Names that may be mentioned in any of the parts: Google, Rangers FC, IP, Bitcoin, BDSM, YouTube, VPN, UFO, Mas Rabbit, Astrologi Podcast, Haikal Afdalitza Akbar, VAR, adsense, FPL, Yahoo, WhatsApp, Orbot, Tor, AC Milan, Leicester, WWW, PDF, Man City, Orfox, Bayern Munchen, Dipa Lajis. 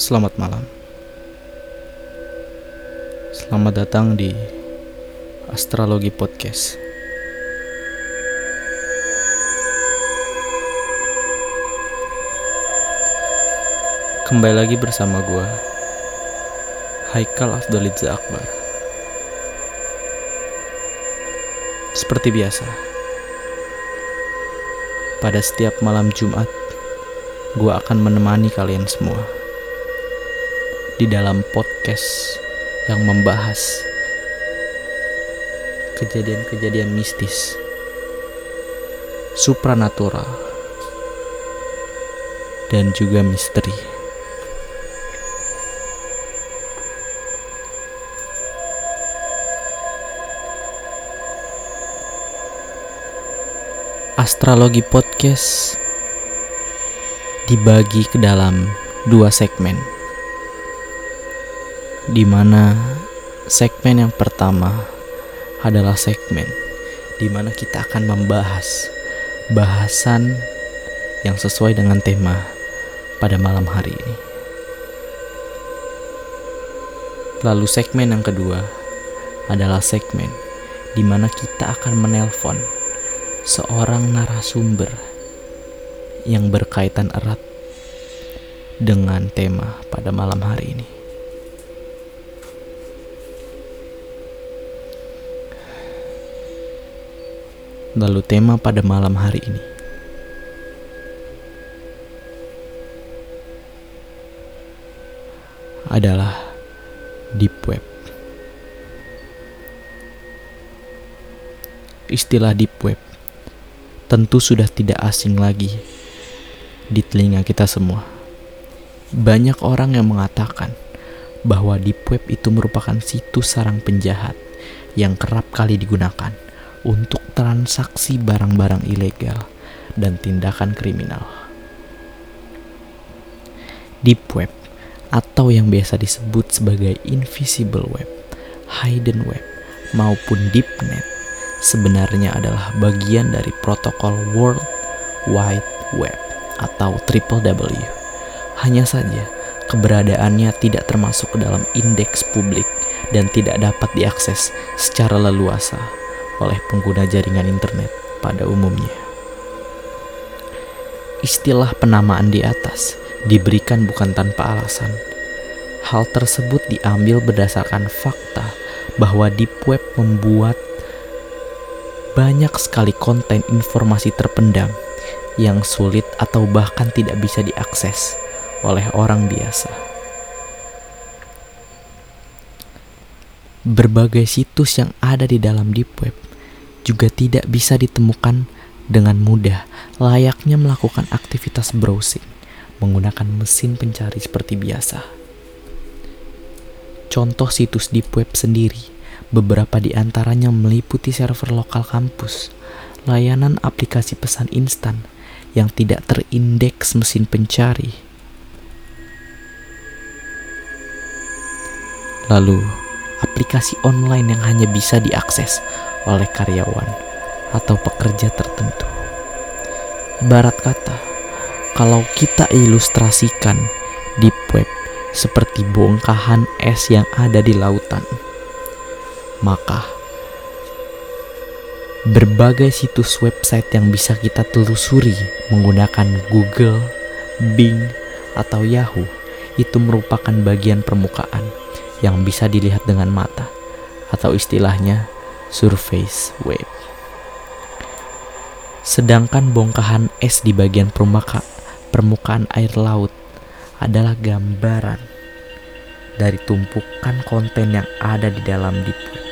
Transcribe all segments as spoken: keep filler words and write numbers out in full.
Selamat malam. Selamat datang di Astrologi Podcast. Kembali lagi bersama gue, Haikal Afdalitza Akbar. Seperti biasa, pada setiap malam Jumat, gue akan menemani kalian semua di dalam podcast yang membahas kejadian-kejadian mistis, supranatural, dan juga misteri. Astrologi Podcast dibagi ke dalam dua segmen, di mana segmen yang pertama adalah segmen di mana kita akan membahas bahasan yang sesuai dengan tema pada malam hari ini. Lalu segmen yang kedua adalah segmen di mana kita akan menelpon seorang narasumber yang berkaitan erat dengan tema pada malam hari ini. Lalu tema pada malam hari ini adalah deep web. Istilah deep web tentu sudah tidak asing lagi di telinga kita semua. Banyak orang yang mengatakan bahwa deep web itu merupakan situs sarang penjahat yang kerap kali digunakan untuk transaksi barang-barang ilegal dan tindakan kriminal. Deep web, atau yang biasa disebut sebagai invisible web, hidden web, maupun deep net, sebenarnya adalah bagian dari protokol World Wide Web atau W W W. Hanya saja keberadaannya tidak termasuk ke dalam indeks publik dan tidak dapat diakses secara leluasa oleh pengguna jaringan internet pada umumnya. Istilah penamaan di atas diberikan bukan tanpa alasan. Hal tersebut diambil berdasarkan fakta bahwa deep web membuat banyak sekali konten informasi terpendam yang sulit atau bahkan tidak bisa diakses oleh orang biasa. Berbagai situs yang ada di dalam deep web juga tidak bisa ditemukan dengan mudah, layaknya melakukan aktivitas browsing menggunakan mesin pencari seperti biasa. Contoh situs deep web sendiri, beberapa di antaranya meliputi server lokal kampus, layanan aplikasi pesan instan yang tidak terindeks mesin pencari. Lalu, aplikasi online yang hanya bisa diakses oleh karyawan atau pekerja tertentu. Ibarat kata, kalau kita ilustrasikan deep web seperti bongkahan es yang ada di lautan, maka berbagai situs website yang bisa kita telusuri menggunakan Google, Bing, atau Yahoo itu merupakan bagian permukaan yang bisa dilihat dengan mata, atau istilahnya surface web. Sedangkan bongkahan es di bagian permuka, permukaan air laut adalah gambaran dari tumpukan konten yang ada di dalam deep web.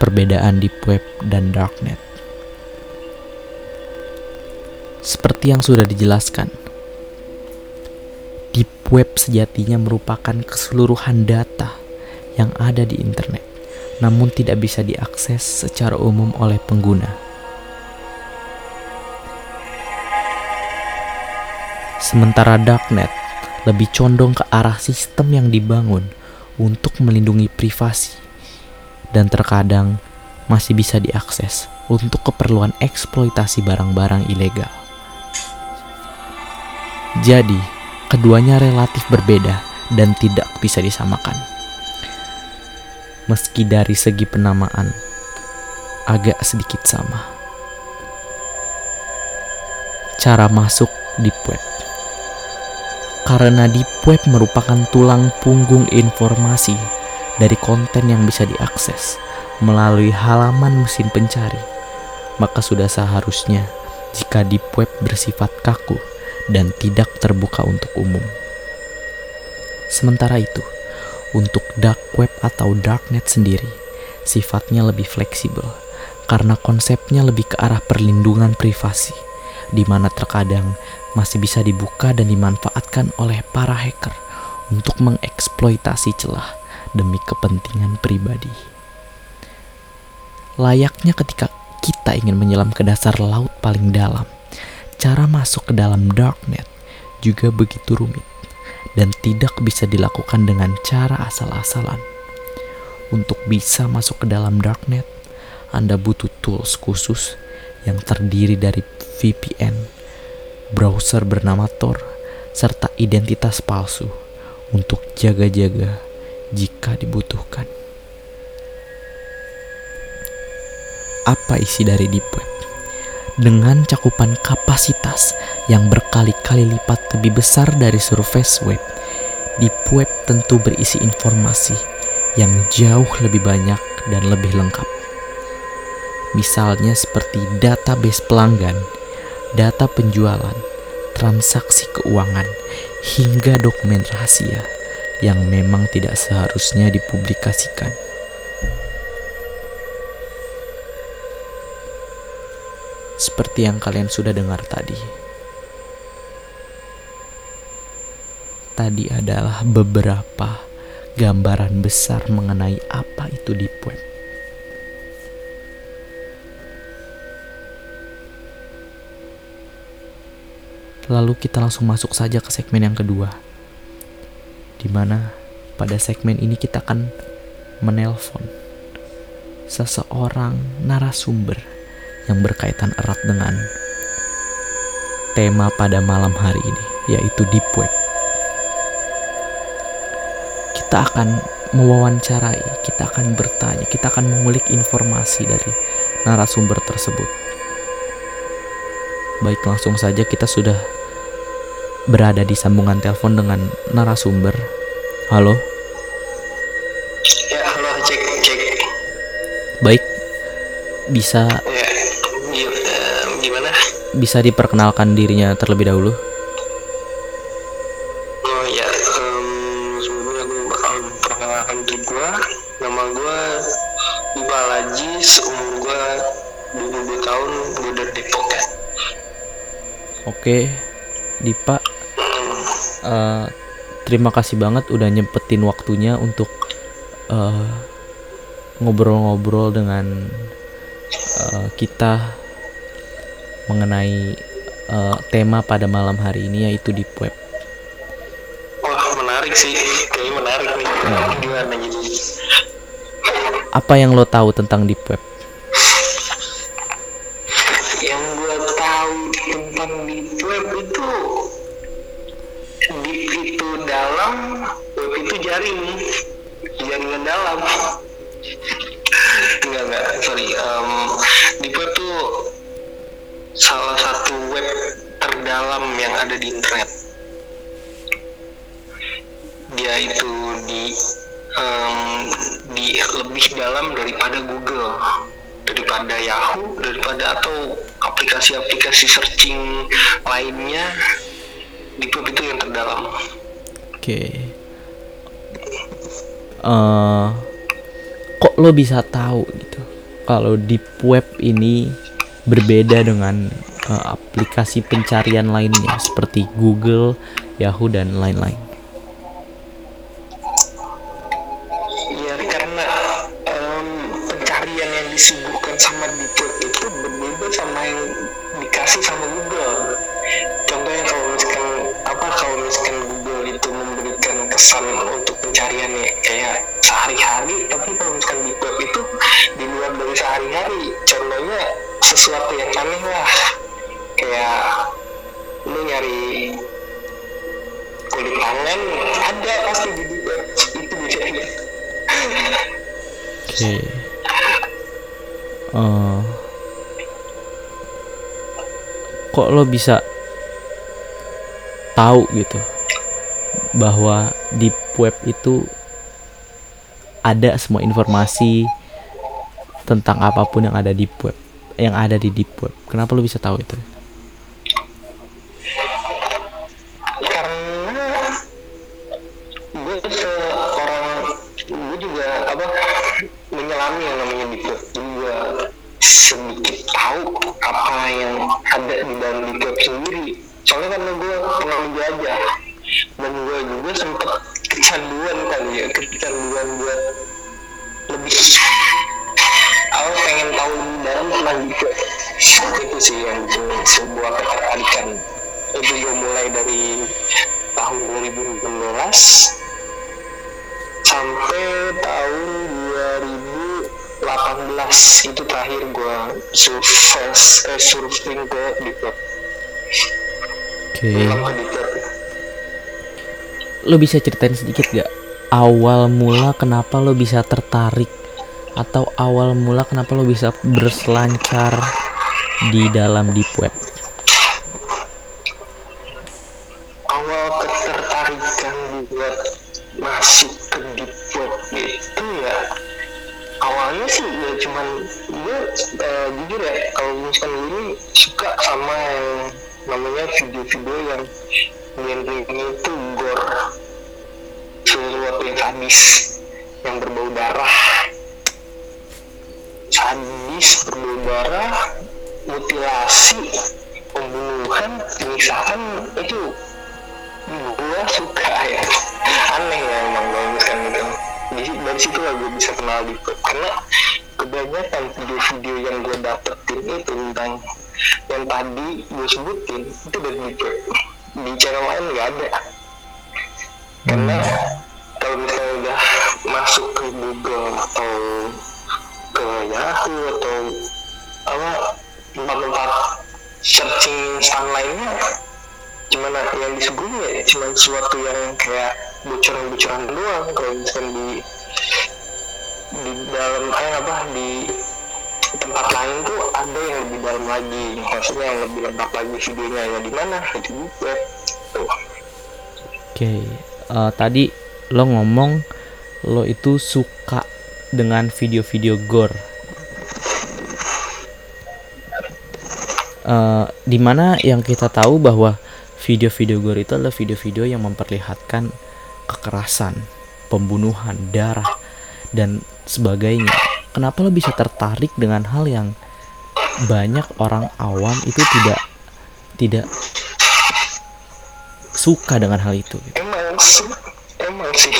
Perbedaan deep web dan darknet. Seperti yang sudah dijelaskan, deep web sejatinya merupakan keseluruhan data yang ada di internet, namun tidak bisa diakses secara umum oleh pengguna. Sementara darknet lebih condong ke arah sistem yang dibangun untuk melindungi privasi dan terkadang masih bisa diakses untuk keperluan eksploitasi barang-barang ilegal. Jadi, keduanya relatif berbeda dan tidak bisa disamakan. Meski dari segi penamaan agak sedikit sama. Cara masuk Deep Web. Karena Deep Web merupakan tulang punggung informasi dari konten yang bisa diakses melalui halaman mesin pencari, maka sudah seharusnya jika Deep Web bersifat kaku dan tidak terbuka untuk umum. Sementara itu, untuk Dark Web atau Darknet sendiri, sifatnya lebih fleksibel karena konsepnya lebih ke arah perlindungan privasi, di mana terkadang masih bisa dibuka dan dimanfaatkan oleh para hacker untuk mengeksploitasi celah demi kepentingan pribadi. Layaknya ketika kita ingin menyelam ke dasar laut paling dalam, cara masuk ke dalam darknet juga begitu rumit dan tidak bisa dilakukan dengan cara asal-asalan. Untuk bisa masuk ke dalam darknet, Anda butuh tools khusus yang terdiri dari V P N, browser bernama Tor, serta identitas palsu untuk jaga-jaga jika dibutuhkan. Apa isi dari Deep Web? Dengan cakupan kapasitas yang berkali-kali lipat lebih besar dari surface web, Deep Web tentu berisi informasi yang jauh lebih banyak dan lebih lengkap. Misalnya seperti database pelanggan, data penjualan, transaksi keuangan, hingga dokumen rahasia yang memang tidak seharusnya dipublikasikan. Seperti yang kalian sudah dengar tadi. Tadi adalah beberapa gambaran besar mengenai apa itu Deep Web. Lalu kita langsung masuk saja ke segmen yang kedua, dimana pada segmen ini kita akan menelpon seseorang narasumber yang berkaitan erat dengan tema pada malam hari ini, yaitu Deep Web. Kita akan mewawancarai, kita akan bertanya, kita akan mengulik informasi dari narasumber tersebut. Baik, langsung saja kita sudah berada di sambungan telepon dengan narasumber. Halo? Ya, halo, cek, cek. Baik, bisa... Bisa diperkenalkan dirinya terlebih dahulu? Oh ya, um, sebelumnya gue bakal perkenalkan diri gue. Nama gue Dipa Lajis, umur gue dua puluh dua tahun, gue dari Depok ya. Oke, Dipa, hmm. uh, terima kasih banget udah nyempetin waktunya untuk uh, ngobrol-ngobrol dengan uh, kita mengenai uh, tema pada malam hari ini, yaitu Deep Web. Wah, menarik sih, kayaknya menarik nih. Nah, gimana jadi? Apa yang lo tahu tentang Deep Web? Yang gue tahu tentang Deep Web itu, Deep itu dalam, Web itu jaring, jaringan dalam. Enggak enggak, sorry. Um, Deep Web tuh salah satu web terdalam yang ada di internet. Dia itu di, um, di lebih dalam daripada Google, daripada Yahoo, daripada atau aplikasi-aplikasi searching lainnya. Di web itu yang terdalam. Oke. Okay. Uh, kok lo bisa tahu gitu kalau di web ini berbeda dengan uh, aplikasi pencarian lainnya seperti Google, Yahoo, dan lain-lain? Ya, karena um, pencarian yang disuguhkan sama Deep Web itu berbeda sama yang dikasih sama Google. Contohnya kalau misalkan apa kalau misalkan Google itu kayak sehari-hari, tapi kalau misalkan deep web itu di luar dari sehari-hari, contohnya sesuatu yang aneh lah, kayak lu nyari kulit tangan ada pasti di deep web, itu biasanya. Oke. Okay. Uh. Kok lo bisa tahu gitu bahwa deep web itu ada semua informasi tentang apapun yang ada di deep web, yang ada di deep web? Kenapa lo bisa tahu itu? Lo bisa ceritain sedikit gak awal mula kenapa lo bisa tertarik atau awal mula kenapa lo bisa berselancar di dalam deep web? Awal ketertarikan buat masuk ke deep web itu ya awalnya sih ya cuman gue uh, jujur ya kalau misalnya ini suka sama yang namanya video-video yang genre-nya itu gore, sesuatu yang sadis, yang berbau darah, sadis, berbau darah, mutilasi, pembunuhan, penyiksaan. Itu gue suka ya, aneh ya emang gue bukan itu. Jadi dari situ lah gue bisa kenal di web, karena kebanyakan video-video yang gue dapetin itu tentang yang tadi gue sebutin itu dari di web. Di channel lain nggak ada, karena kalau misalnya udah masuk ke Google atau ke Yahoo atau apa tempat-tempat searching instan lainnya, cuman yang disebutnya ya cuman sesuatu yang kayak bocoran-bocoran doang. Kalau misalnya di di dalam eh apa di tempat lain tuh ada yang lebih dalam lagi, maksudnya yang lebih lengkap lagi videonya ya di mana itu juga. Oke, okay. uh, tadi lo ngomong lo itu suka dengan video-video gore. Uh, dimana yang kita tahu bahwa video-video gore itu adalah video-video yang memperlihatkan kekerasan, pembunuhan, darah dan sebagainya. Kenapa lo bisa tertarik dengan hal yang banyak orang awam itu tidak tidak suka dengan hal itu? Emang sih, emang sih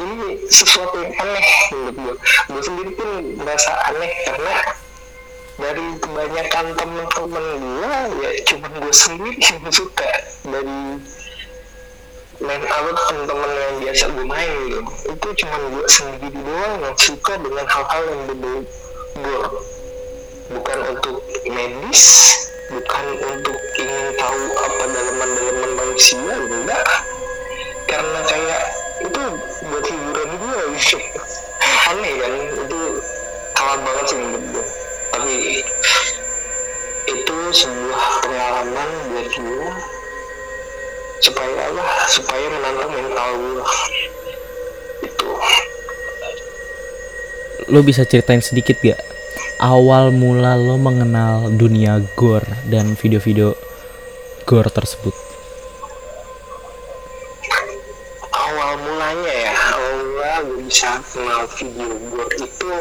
ini sesuatu yang aneh menurut gue. Gue sendiri pun merasa aneh karena dari kebanyakan temen-temen gue ya cuma gue sendiri yang suka. Dari main awal temen-temen yang biasa gue main gitu, itu cuma gue sendiri doang yang suka dengan hal-hal yang berbau gore. Bukan untuk medis, bukan untuk ingin tahu apa daleman-daleman manusia, enggak, karena kayak itu buat hiburan gue gitu. Aneh kan, itu kalah banget sih menurut gue, tapi itu sebuah pengalaman buat gue supaya apa? Supaya menantang mental gue. Itu. Lo bisa ceritain sedikit gak awal mula lo mengenal dunia gore dan video-video gore tersebut? Awal mulanya ya, awal mula gue bisa kenal video gore itu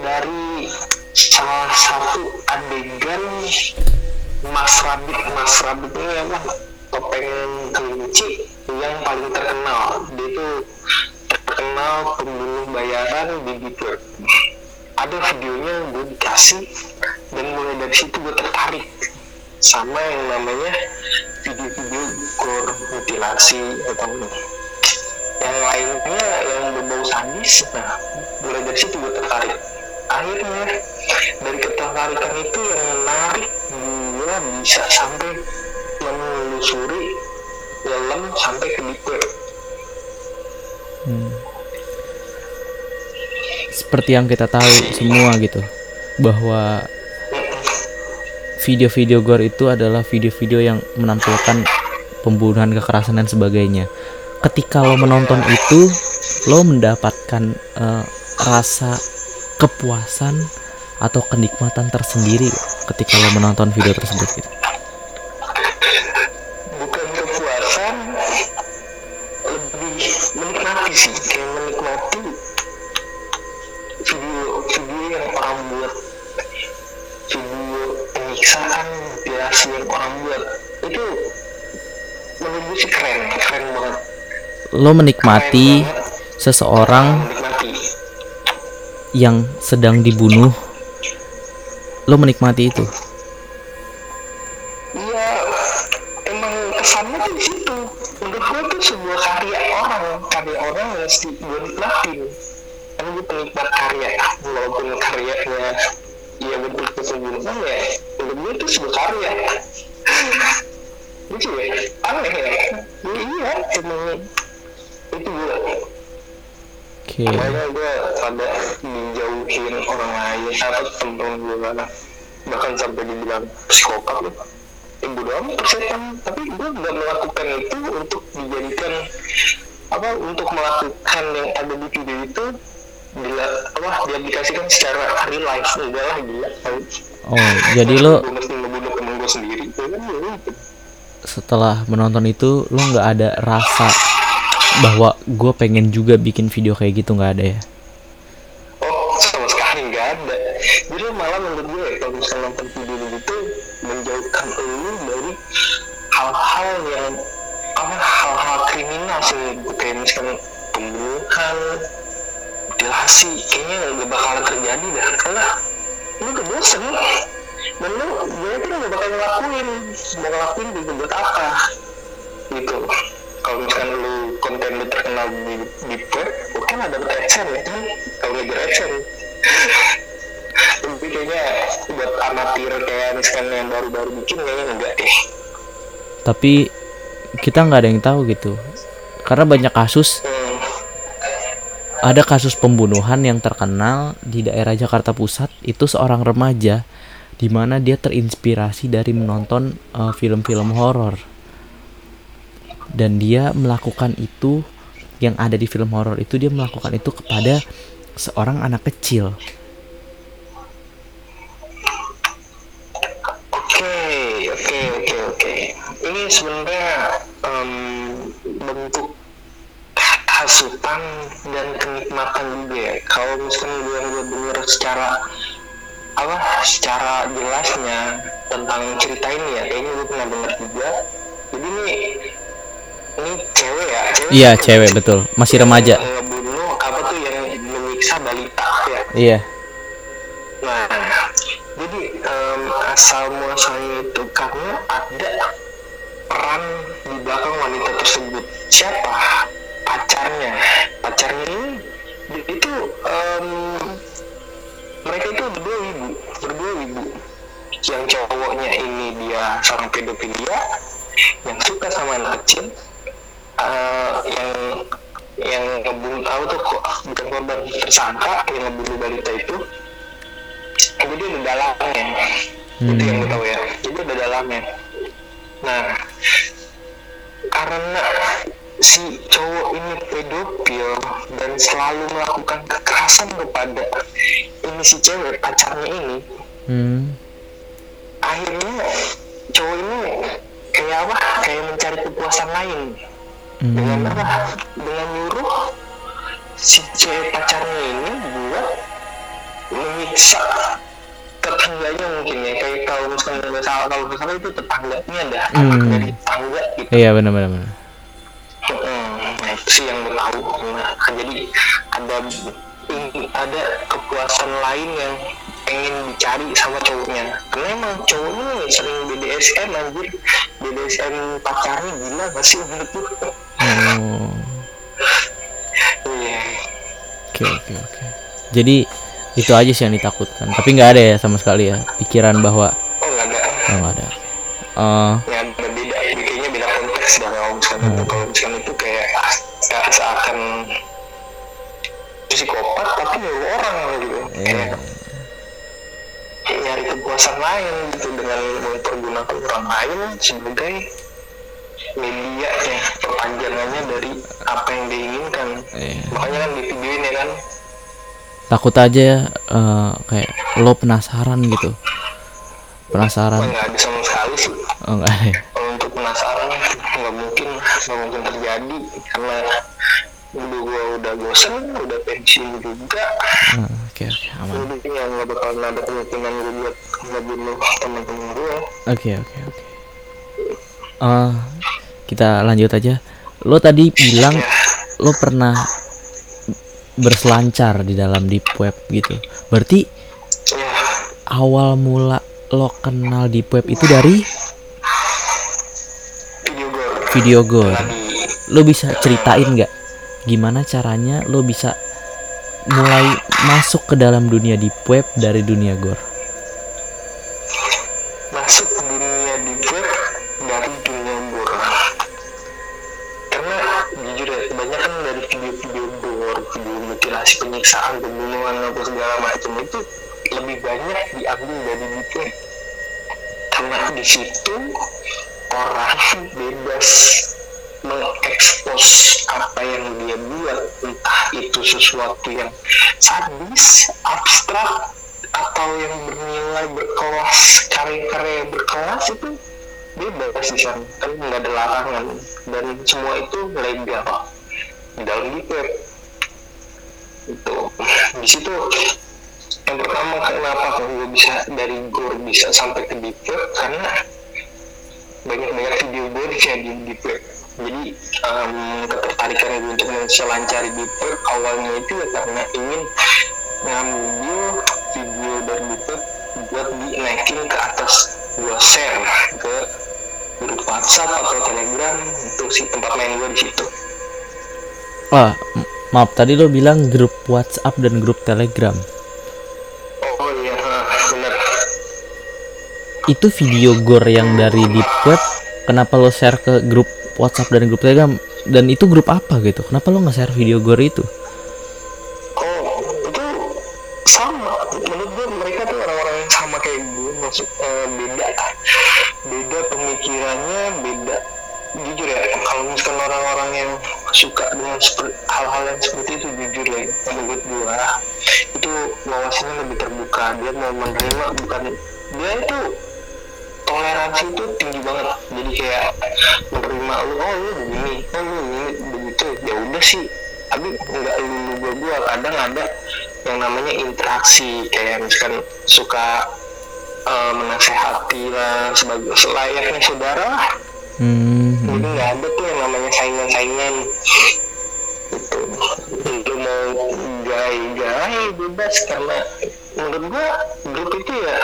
dari salah satu adegan Mas Rabbit. Mas Rabbit ini apa? Topeng kelinci yang paling terkenal. Dia itu terkenal pembunuh bayaran di deep web. Ada videonya gue dikasih dan mulai dari situ gue tertarik sama yang namanya video-video gore, mutilasi atau yang yang lainnya yang berbau sadis. Nah, mulai dari situ gue tertarik. Akhirnya dari ketertarikan itu yang menarik, gue bisa sampai menelusuri dalam sampai ke detail. Hmm. Seperti yang kita tahu semua gitu, bahwa video-video gore itu adalah video-video yang menampilkan pembunuhan, kekerasan dan sebagainya. Ketika lo menonton itu, lo mendapatkan uh, rasa kepuasan atau kenikmatan tersendiri ketika lo menonton video tersebut gitu. Bukan kepuasan, lebih menikmati sih, kayak menikmati video-video yang orang buat, video penyiksaan, mutilasi yang orang buat. Itu menurut gue sih keren, keren banget. Lo menikmati banget seseorang menikmati. Yang sedang dibunuh, lo menikmati itu. Iya, emang kesannya tuh di situ. Menurut gue tuh sebuah karya orang, karya orang yang harus gue nikmatin. Karena gue penikmat karya, walaupun karyanya ya bentuk kesebutan ya, menurut gue tuh sebuah karya. Lucu ya? Aneh ya? Ya iya, emang itu gue. Okay. Makanya gue pada menjauhin orang lain, apa temen-temen gue mana, bahkan sampai dibilang psikopat, ya bodo amat persetan. Tapi gue nggak melakukan itu untuk dijadikan apa, untuk melakukan yang ada di video itu bila apa diaplikasikan secara real life, enggak lah gila. Oh, jadi lo ngebunuh temen gue sendiri, ya kan ya gitu. Setelah menonton itu lo nggak ada rasa bahwa gue pengen juga bikin video kayak gitu, nggak ada ya? Oh, sama sekali nggak ada. Jadi malah menurut gue kalau misalnya nonton video gitu menjauhkan lo dari hal-hal yang apa, hal-hal kriminal sih, kayak misalnya pembunuhan, mutilasi, kayaknya nggak bakalan terjadi dah, karena lo kebosan dan lo berarti nggak bakal ngelakuin, nggak ngelakuin gitu buat apa gitu. Kalau misalkan lu konten lu terkenal di di web, oke lah dapat adsense ya kan, kalau ngejar adsense. Tapi kayaknya buat amatir kayak misalkan yang baru-baru bikin kayaknya enggak deh. Tapi kita nggak ada yang tahu gitu, karena banyak kasus. Hmm. Ada kasus pembunuhan yang terkenal di daerah Jakarta Pusat, itu seorang remaja, di mana dia terinspirasi dari menonton uh, film-film horor. Dan dia melakukan itu, yang ada di film horor itu dia melakukan itu kepada seorang anak kecil. Oke, oke, oke, oke. Ini sebenarnya um, bentuk hasutan dan kenikmatan juga. Kalau misalnya gue nggak dengar secara apa, secara jelasnya tentang cerita ini ya, kayaknya gue pernah dengar juga. Jadi ini Ini cewek ya? Cewek iya, cewek, betul. Masih remaja. Yang ngebunuh, apa tuh yang menyiksa balita ya? Iya. Nah, jadi um, asal muasalnya itu karena ada peran di belakang wanita tersebut. Siapa? Pacarnya. Pacarnya ini, itu um, mereka itu berdua ibu, berdua ibu. Yang cowoknya ini dia seorang pedofilia yang suka sama anak kecil. Uh, yang yang ngebunuh aku tuh kok bukan korban, tersangka yang ngebunuh balita itu, jadi dia ada dalangnya. Hmm. Itu yang gue tahu ya, itu ada dalangnya. Nah, karena si cowok ini pedofil dan selalu melakukan kekerasan kepada ini si cewek, pacarnya ini. Hmm. Akhirnya cowok ini kayak apa, kayak mencari kepuasan lain. Hmm. Dengan apa? Dengan nyuruh si cewek pacarnya ini buat menyiksa tetangganya mungkin ya, kayak kalau misalnya masalah, kalau misalnya itu tetangganya ada. Hmm. Anak dari tetangga gitu. Iya, benar-benar. Hmm, nah itu sih yang gue tahu. Nah, jadi ada ada kepuasan lain yang pengen dicari sama cowoknya, karena emang cowoknya sering B D S M anjir. B D S M pacarnya gila gak sih menurut gue? Oh. Oke oke oke. Jadi itu aja sih yang ditakutkan. Tapi nggak ada ya sama sekali ya pikiran bahwa. Oh nggak ada. Oh, nggak ada. Uh, ya beda, kayaknya beda konteks dan kalau misalkan itu, kalau misalkan itu kayak seakan psikopat tapi nyuruh orang gitu. Yeah. Kayak nyari kepuasan lain gitu dengan mempergunakan orang lain sebagai medianya, perpanjangannya dari apa yang diinginkan. Yeah. Makanya kan di video ini kan takut aja uh, kayak lo penasaran gitu. Penasaran. Oh, nggak ada sama sekali sih. Oh, nggak ada. Kalau untuk penasaran nggak mungkin, nggak mungkin terjadi karena udah gue udah bosen, udah pensiun juga. Oke oke aman. Jadi yang nggak bakal ada kemungkinan gue buat ngebunuh teman-teman gue. Oke oke oke. Ah kita lanjut aja. Lo tadi bilang lo pernah berselancar di dalam deep web gitu. Berarti awal mula lo kenal di web itu dari video gore. Lo bisa ceritain nggak gimana caranya lo bisa mulai masuk ke dalam dunia di web dari dunia gore? Masuk ke dunia di web dari dunia gore karena jujur ya kebanyakan dari video-video gore, video mutilasi, penyiksaan, pembunuhan atau segala macam itu lebih banyak diambil dari itu karena di situ orang bebas mengekspos apa yang dia buat, entah itu sesuatu yang sadis, abstrak, atau yang bernilai berkelas, karya-karya berkelas itu bebas di sana kan nggak ada larangan dan semua itu legal di dalam itu. Itu di situ yang pertama kenapa kalau gue bisa dari gore bisa sampai ke deep web karena banyak-banyak video gue jadi deep web. Jadi um, ketertarikan gue untuk mencari deep web awalnya itu ya karena ingin ngambil video dari deep web buat dinaikin ke atas, gue share ke grup WhatsApp atau Telegram itu si tempat main gue di situ. Wah maaf tadi lo bilang grup WhatsApp dan grup Telegram. Itu video gore yang dari deep web kenapa lo share ke grup WhatsApp dan grup Telegram dan itu grup apa gitu, kenapa lo nge-share video gore itu? Oh itu sama menurut gue, mereka tuh orang-orang yang sama kayak gue, maksud eh, beda beda pemikirannya, beda jujur ya kalau misalkan orang-orang yang suka dengan seper, hal-hal yang seperti itu jujur ya menurut gue itu wawasannya lebih terbuka, dia mau menerima, bukan dia itu toleransi itu tinggi banget, jadi kayak menerima lu, oh lu begini, oh lu begini begitu, ya udah sih, tapi nggak lu gua gua kadang ada yang namanya interaksi kayak misalkan suka uh, menasehati lah sebagai selayaknya saudara, mm-hmm. Jadi nggak ada tuh yang namanya saingan-saingan itu, lu mau gai-gai bebas karena menurut gua grup itu ya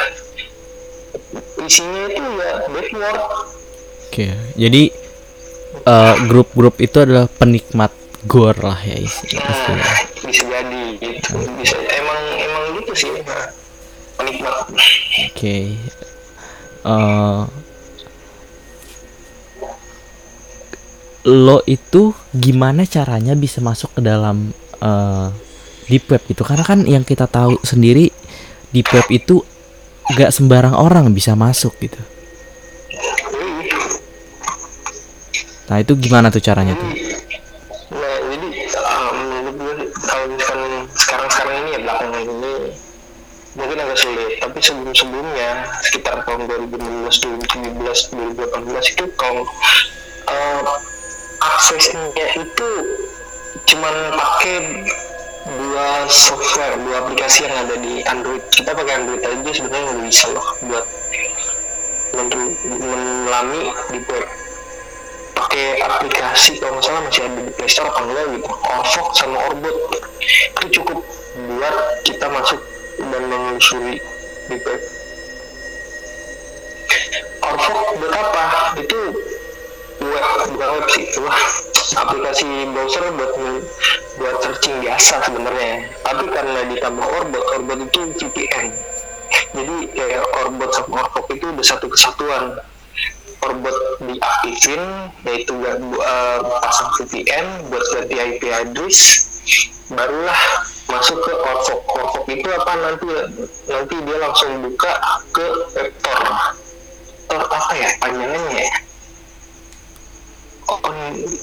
isinya itu ya backward. Oke, jadi uh, grup-grup itu adalah penikmat gore lah ya isinya. Nah, bisa jadi gitu. Bisa emang emang gitu sih penikmat. Oke. Okay. Uh, lo itu gimana caranya bisa masuk ke dalam uh, deep web itu? Karena kan yang kita tahu sendiri deep web itu gak sembarang orang bisa masuk gitu. Nah itu gimana tuh caranya tuh? Nah jadi menurut gue kalau misalkan sekarang-sekarang ini ya belakangan ini mungkin agak sulit, tapi sebelum-sebelumnya sekitar tahun dua ribu enam belas, dua ribu tujuh belas, dua ribu delapan belas itu kalau uh, aksesnya itu cuman pakai dua software, dua aplikasi yang ada di Android. Kita pakai Android aja sebenarnya nggak bisa loh buat men- menelami di web. Pakai aplikasi kalau nggak salah masih ada di Play Store atau enggak gitu, Orfox sama Orbot itu cukup buat kita masuk dan menelusuri di web. Orfox buat apa? Itu web, bukan web sih, itu aplikasi browser buat men- buat searching biasa sebenarnya, tapi karena ditambah Orbot, Orbot itu V P N, jadi kayak Orbot sama Orfox itu udah satu kesatuan. Orbot diaktifin, yaitu uh, pasang V P N buat ganti I P address, barulah masuk ke Orfox. Orfox itu apa, nanti nanti dia langsung buka ke Tor. Tor apa ya panjangannya? On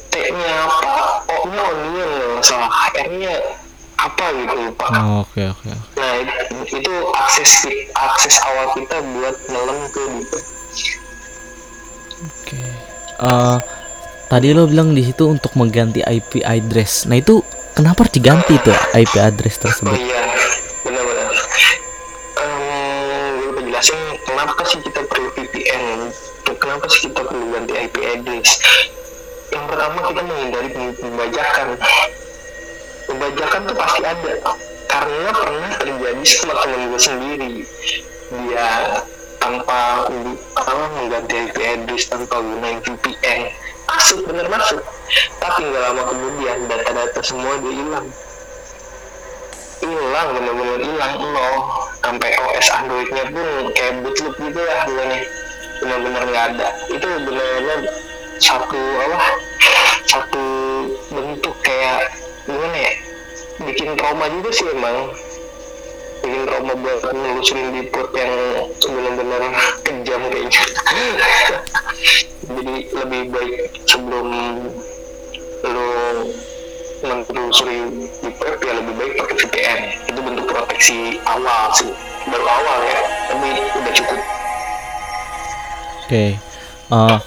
T-nya apa? O-nya onion loh, salah. R-nya apa gitu lupa. Oh, oke okay, oke. Okay. Nah itu akses akses awal kita buat nelen ke gitu. Oke. Okay. Uh, tadi lo bilang di situ untuk mengganti I P address. Nah itu kenapa harus diganti tuh I P address tersebut? Oh iya, benar-benar. Um, gue jelasin kenapa sih kita perlu V P N, kenapa sih kita perlu ganti I P address. Yang pertama, kita menghindari pembajakan. Pembajakan tuh pasti ada, karena pernah terjadi sama teman gue sendiri. Dia tanpa apa mengganti I P address, tanpa gunain V P N, masuk, bener masuk, tapi nggak lama kemudian data-data semua dia hilang hilang bener-bener hilang, nol, sampai O S Androidnya pun kayak bootloop gitu lah, bener-bener bener-bener nggak ada. Itu bener-bener satu apa satu bentuk kayak gimana ya, bikin trauma juga sih, emang bikin trauma buat menelusurin report yang benar-benar kejam kayaknya. Jadi lebih baik sebelum lo menelusuri report ya lebih baik pakai V P N. Itu bentuk proteksi awal sih, baru awal ya, tapi udah cukup. Oke, okay. uh,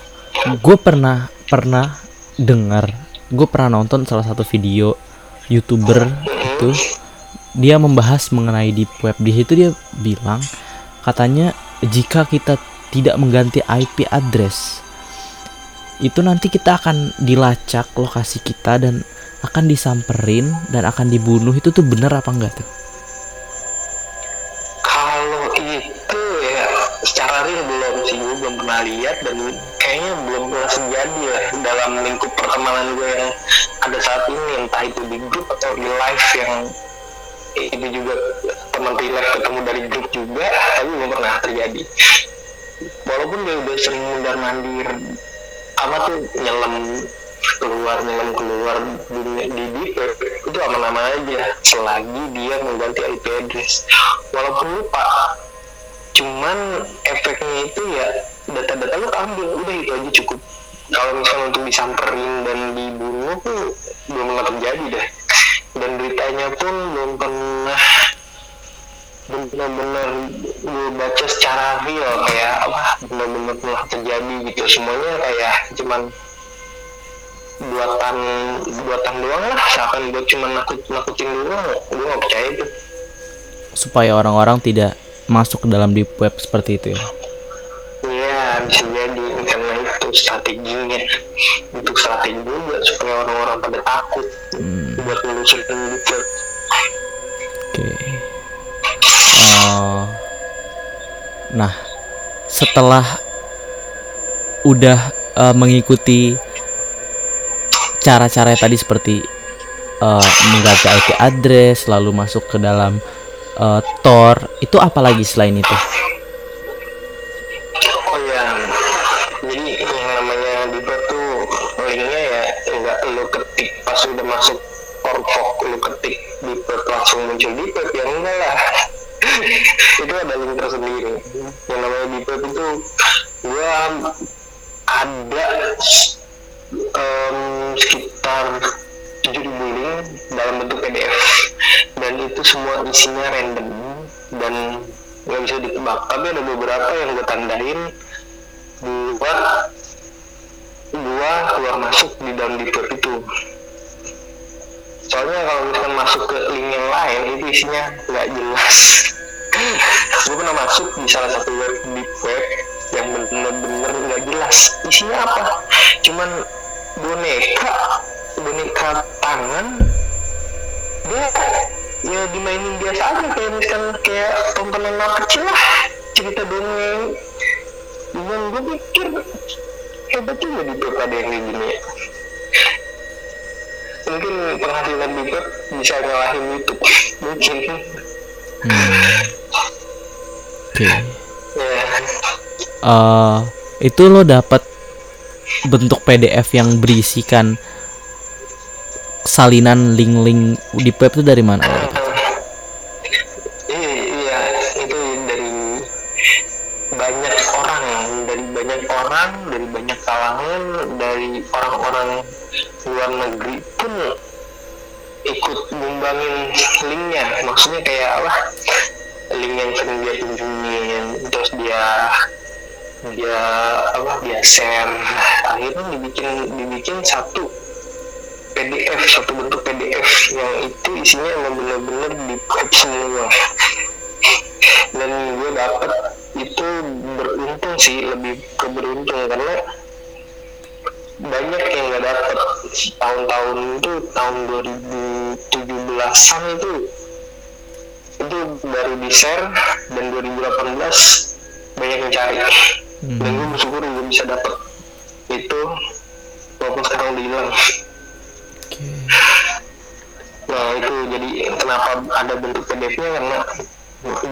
gue pernah pernah dengar, gue pernah nonton salah satu video YouTuber mm-hmm. itu. Dia membahas mengenai deep web. Di situ dia bilang, katanya jika kita tidak mengganti I P address, itu nanti kita akan dilacak lokasi kita dan akan disamperin dan akan dibunuh. Itu tuh benar apa enggak tuh? Kalau itu ya secara real belum sih, gue belum pernah lihat dan kayaknya belum pernah terjadi ya dalam lingkup pertemanan gue yang ada saat ini, entah itu di grup atau di live yang itu juga teman relay ketemu dari grup juga, tapi belum pernah terjadi. Walaupun dia udah sering mundar mandir apa tuh, nyelam keluar nyelam keluar dunia di deep web itu aman-aman aja selagi dia mengganti I P address. Walaupun lupa, cuman efeknya itu ya data-data lu ambil, udah itu aja cukup. Kalau misalnya untuk disamperin dan dibunuh tuh belum pernah terjadi dah, dan beritanya pun belum pernah benar-benar gue baca secara real kayak apa benar-benar telah terjadi gitu. Semuanya kayak cuman buatan buatan doang lah, seakan buat cuman nakut-nakutin doang. Gue nggak percaya itu, supaya orang-orang tidak masuk ke dalam deep web seperti itu ya. Iya, bisa jadi karena itu strateginya, untuk strategi juga supaya orang-orang pada takut hmm. buat melusurin deep web. Oke. Okay. Uh, nah, setelah udah uh, mengikuti cara-cara tadi seperti uh, mengganti I P address, lalu masuk ke dalam uh, Tor, itu apa lagi selain itu? Itu ada link tersendiri yang namanya deep web. Itu gua ada um, sekitar tujuh ribu link dalam bentuk P D F, dan itu semua isinya random dan nggak bisa ditebak. Tapi ada beberapa yang gua tandain buat gua keluar masuk di dalam deep web itu. Soalnya kalau misalkan masuk ke link yang lain itu isinya nggak jelas. Gue pernah masuk di salah satu web deep web yang benar-benar nggak jelas isinya apa, cuman boneka boneka tangan dia ya dimainin biasa aja kayak misalkan kayak tontonan anak kecil lah, cerita dongeng. Dan gue pikir hebat juga di web ada yang kayak gini ya. mungkin penghasilan Bigfoot bisa ngalahin YouTube mungkin. hmm. Oke okay. yeah. uh, itu lo dapat bentuk P D F yang berisikan salinan link-link di web itu dari mana? Iya, itu dari banyak orang, dari banyak orang, dari banyak kalangan, dari orang-orang luar negeri pun ikut nyumbangin linknya. Maksudnya kayak apa? Link yang sering dia kunjungin, terus dia dia apa? Dia share. Akhirnya dibikin dibikin satu P D F, satu bentuk P D F yang itu isinya emang bener-bener di web semua. Dan gue dapet itu beruntung sih, lebih ke beruntung, karena banyak yang gak dapet. Tahun-tahun itu, tahun dua ribu tujuh belasan itu itu baru di share, dan dua ribu delapan belas banyak yang cari. hmm. Dan gue bersyukur gue bisa dapet itu, walaupun sekarang udah hilang. Nah itu jadi kenapa ada bentuk P D F-nya, karena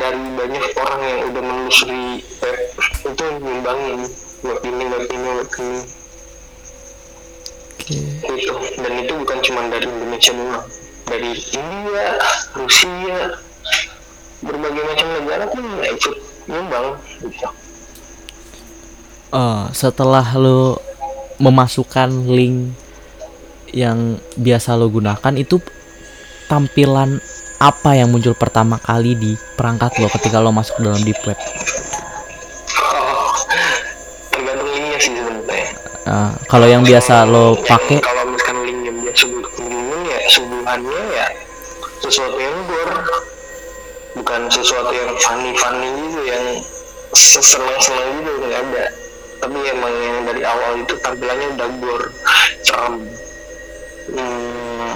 dari banyak orang yang udah menelusuri web itu nyumbangin web ini, web ini, web ini. Okay. Itu, dan itu bukan cuma dari Indonesia doang, dari India, Rusia, berbagai macam negara pun ikut nyumbang. Uh, setelah lo memasukkan link yang biasa lo gunakan, itu tampilan apa yang muncul pertama kali di perangkat lo ketika lo masuk dalam deep web? Oh, tergantung linknya sih sebenarnya. Uh, kalau yang biasa lo pakai, kalau misalkan link yang biasa gunain ya subuhannya ya sesuatu yang gore, bukan sesuatu yang funny-funny gitu, yang sesenang-senang gitu nggak ada. Tapi emang yang dari awal itu tampilannya udah gore, serem. Hmm,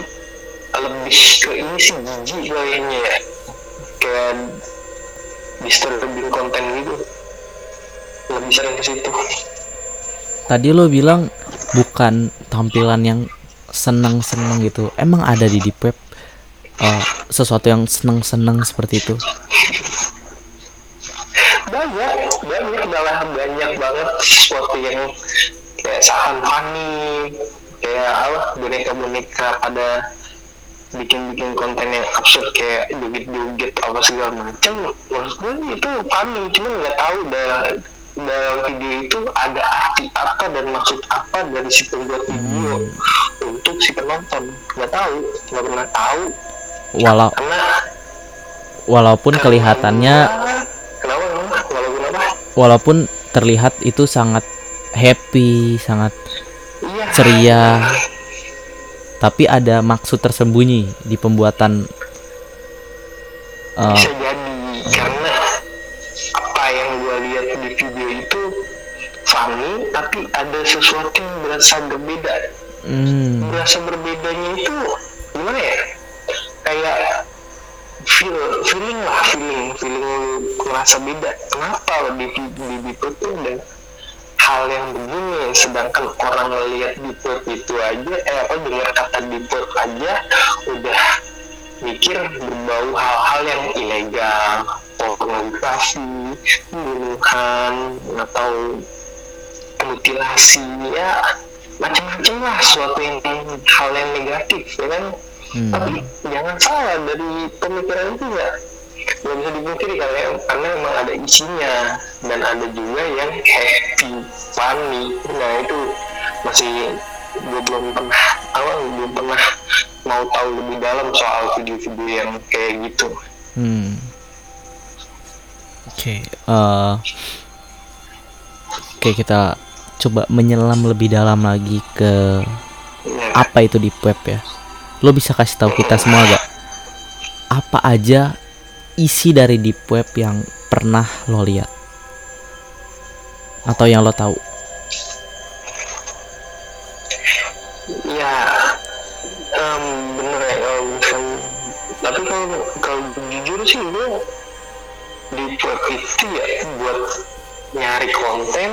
lebih ke ini sih jijik kayaknya ya, kayak disturbing konten gitu, lebih sering ke situ. Tadi lo bilang bukan tampilan yang seneng-seneng gitu, emang ada di deep web uh, sesuatu yang seneng-seneng seperti itu? Banyak, banyak malah banyak banget sesuatu yang kayak saham panik, kayak apa, boneka-boneka pada bikin-bikin konten yang absurd kayak joget-joget apa segala macam. Maksudnya itu funny, cuman nggak tahu dalam dalam video itu ada arti apa dan maksud apa dari si pembuat video hmm. untuk si penonton. Nggak tahu, nggak pernah tahu. Walau karena, walaupun kelihatannya kenapa, kenapa, walaupun apa? Walaupun terlihat itu sangat happy, sangat ceria, tapi ada maksud tersembunyi di pembuatan. Uh, bisa jadi karena apa yang gue lihat di video itu funny, tapi ada sesuatu yang berasa berbeda. hmm. Berasa berbedanya itu gimana ya, kayak feel, feeling lah feeling feeling merasa beda. Kenapa di video itu udah hal yang begini, sedangkan orang ngelihat di web itu aja, eh apa dengar kata di web aja udah mikir berbau hal-hal yang ilegal, pornografi, pembunuhan, atau mutilasi, ya macam-macam lah, suatu yang hal yang negatif, ya kan? Hmm. Tapi jangan salah, dari pemikiran itu ya nggak bisa dipungkiri karena, karena emang ada isinya, dan ada juga yang happy, funny. Nah itu masih gue belum pernah, awal belum pernah mau tahu lebih dalam soal video-video yang kayak gitu. Hmm. Oke, okay, uh, oke okay, kita coba menyelam lebih dalam lagi ke nah. apa itu deep web ya. Lo bisa kasih tahu kita semua gak? Apa aja isi dari deep web yang pernah lo lihat atau yang lo tahu? Ya, um, bener ya kalau misalkan. Tapi kalau kalau jujur sih gue deep web itu ya buat nyari konten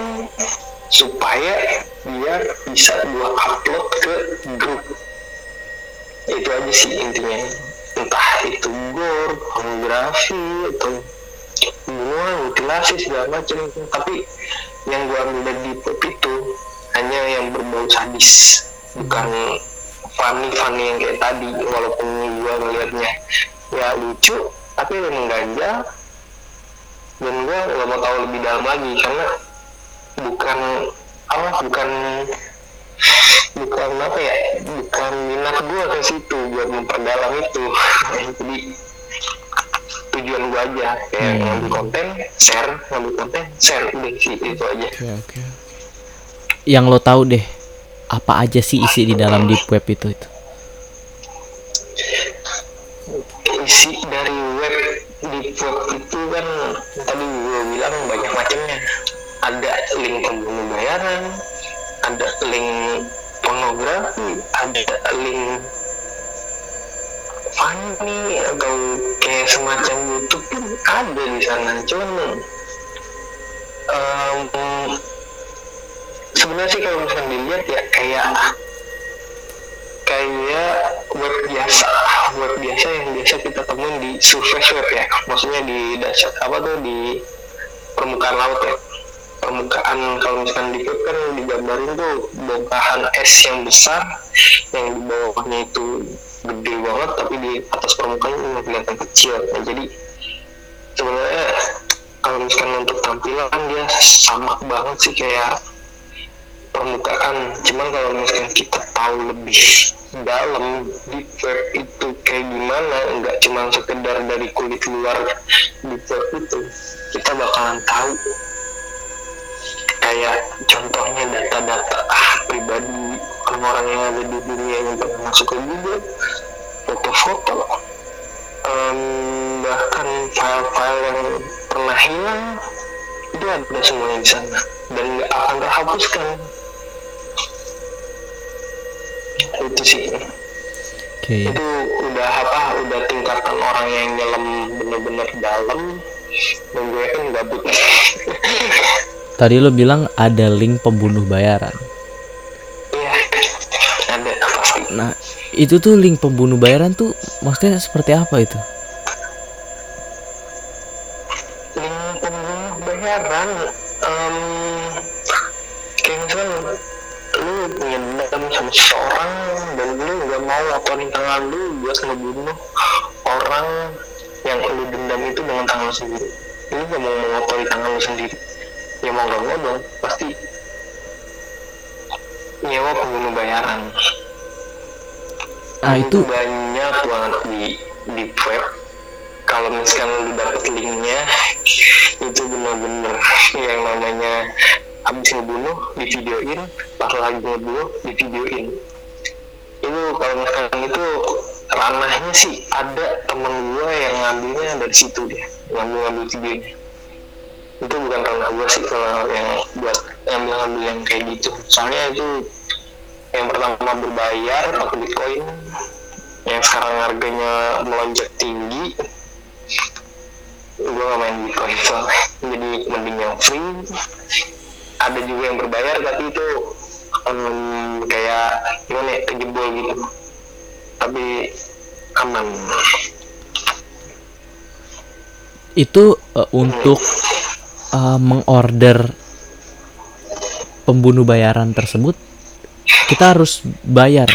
supaya dia bisa gue upload ke grup. itu aja sih intinya, entah itu gore, pornografi atau pembunuhan, mutilasi segala macam. Tapi yang gue ambil dari Dipa itu hanya yang berbau sadis, bukan funny-funny yang kayak tadi. Walaupun gue ngeliatnya ya lucu, tapi yang mengganjal, dan gue nggak mau tahu lebih dalam lagi karena bukan apa, bukan bukan apa ya, bukan minat gue ke situ buat memperdalam itu. Jadi tujuan gue aja kayak hmm. ngambil konten, share, ngambil konten, share, udah sih itu aja. Oke, oke. Yang lo tahu deh, apa aja sih isi di dalam deep web itu itu? Isi dari web deep web itu kan tadi gue bilang banyak macamnya. Ada link pembunuh bayaran, ada link pornografi, ada link funny atau kayak semacam YouTube pun ada di sana. Cuman um, sebenarnya sih kalau misalnya dilihat ya kayak kayak web biasa, web biasa yang biasa kita temuin di surface web ya, maksudnya di dasar apa tuh, di permukaan laut ya. Permukaan kalau misalkan di web kan digambarin tuh bokahan es yang besar, yang di bawahnya itu gede banget, tapi di atas permukaan ini kelihatan kecil. Nah, jadi sebenarnya kalau misalkan untuk tampilan dia sama banget sih kayak permukaan. Cuman kalau misalkan kita tahu lebih dalam di web itu kayak gimana, nggak cuma sekedar dari kulit luar di web itu, kita bakalan tahu. Kayak contohnya data-data ah, pribadi orang-orang yang ada di dunia yang pernah masuk ke Google, foto-foto, um, bahkan file-file yang pernah hilang, itu ada semuanya di sana dan nggak akan terhapuskan. Itu sih. Okay. Itu udah apa? Udah tingkatan orang yang dalam, bener-bener dalam, dan gue kan gabut. Tadi lo bilang ada link pembunuh bayaran. Iya, ada pasti. Nah, itu tuh link pembunuh bayaran tuh maksudnya seperti apa itu? Link pembunuh bayaran, um, kayak misalnya lo punya dendam sama seseorang dan lo nggak mau laporin tangan lo buat ngebunuh orang yang lo dendam itu dengan tangan lo sendiri. Lo nggak mau laporin tangan lo sendiri. Ya mau gak mau dong, pasti nyewa pembunuh bayaran. Ah, itu banyak banget di di web. Kalau misalkan lu dapet linknya, itu benar-benar yang namanya abis ngebunuh di videoin, pas lagi ngebunuh di videoin. Itu kalau misalkan itu ranahnya sih ada temen gua yang ngambilnya dari situ dia, ngambil-ngambil videonya. Itu bukan karena gue sih kalau yang buat ngambil-ngambil yang kayak gitu. Soalnya itu yang pertama berbayar pakai Bitcoin yang sekarang harganya melonjak tinggi. Gue gak main Bitcoin soalnya, jadi mending yang free. Ada juga yang berbayar tapi itu um, kayak gimana ya, kejebol gitu, tapi aman. Itu uh, untuk hmm. Uh, mengorder pembunuh bayaran tersebut kita harus bayar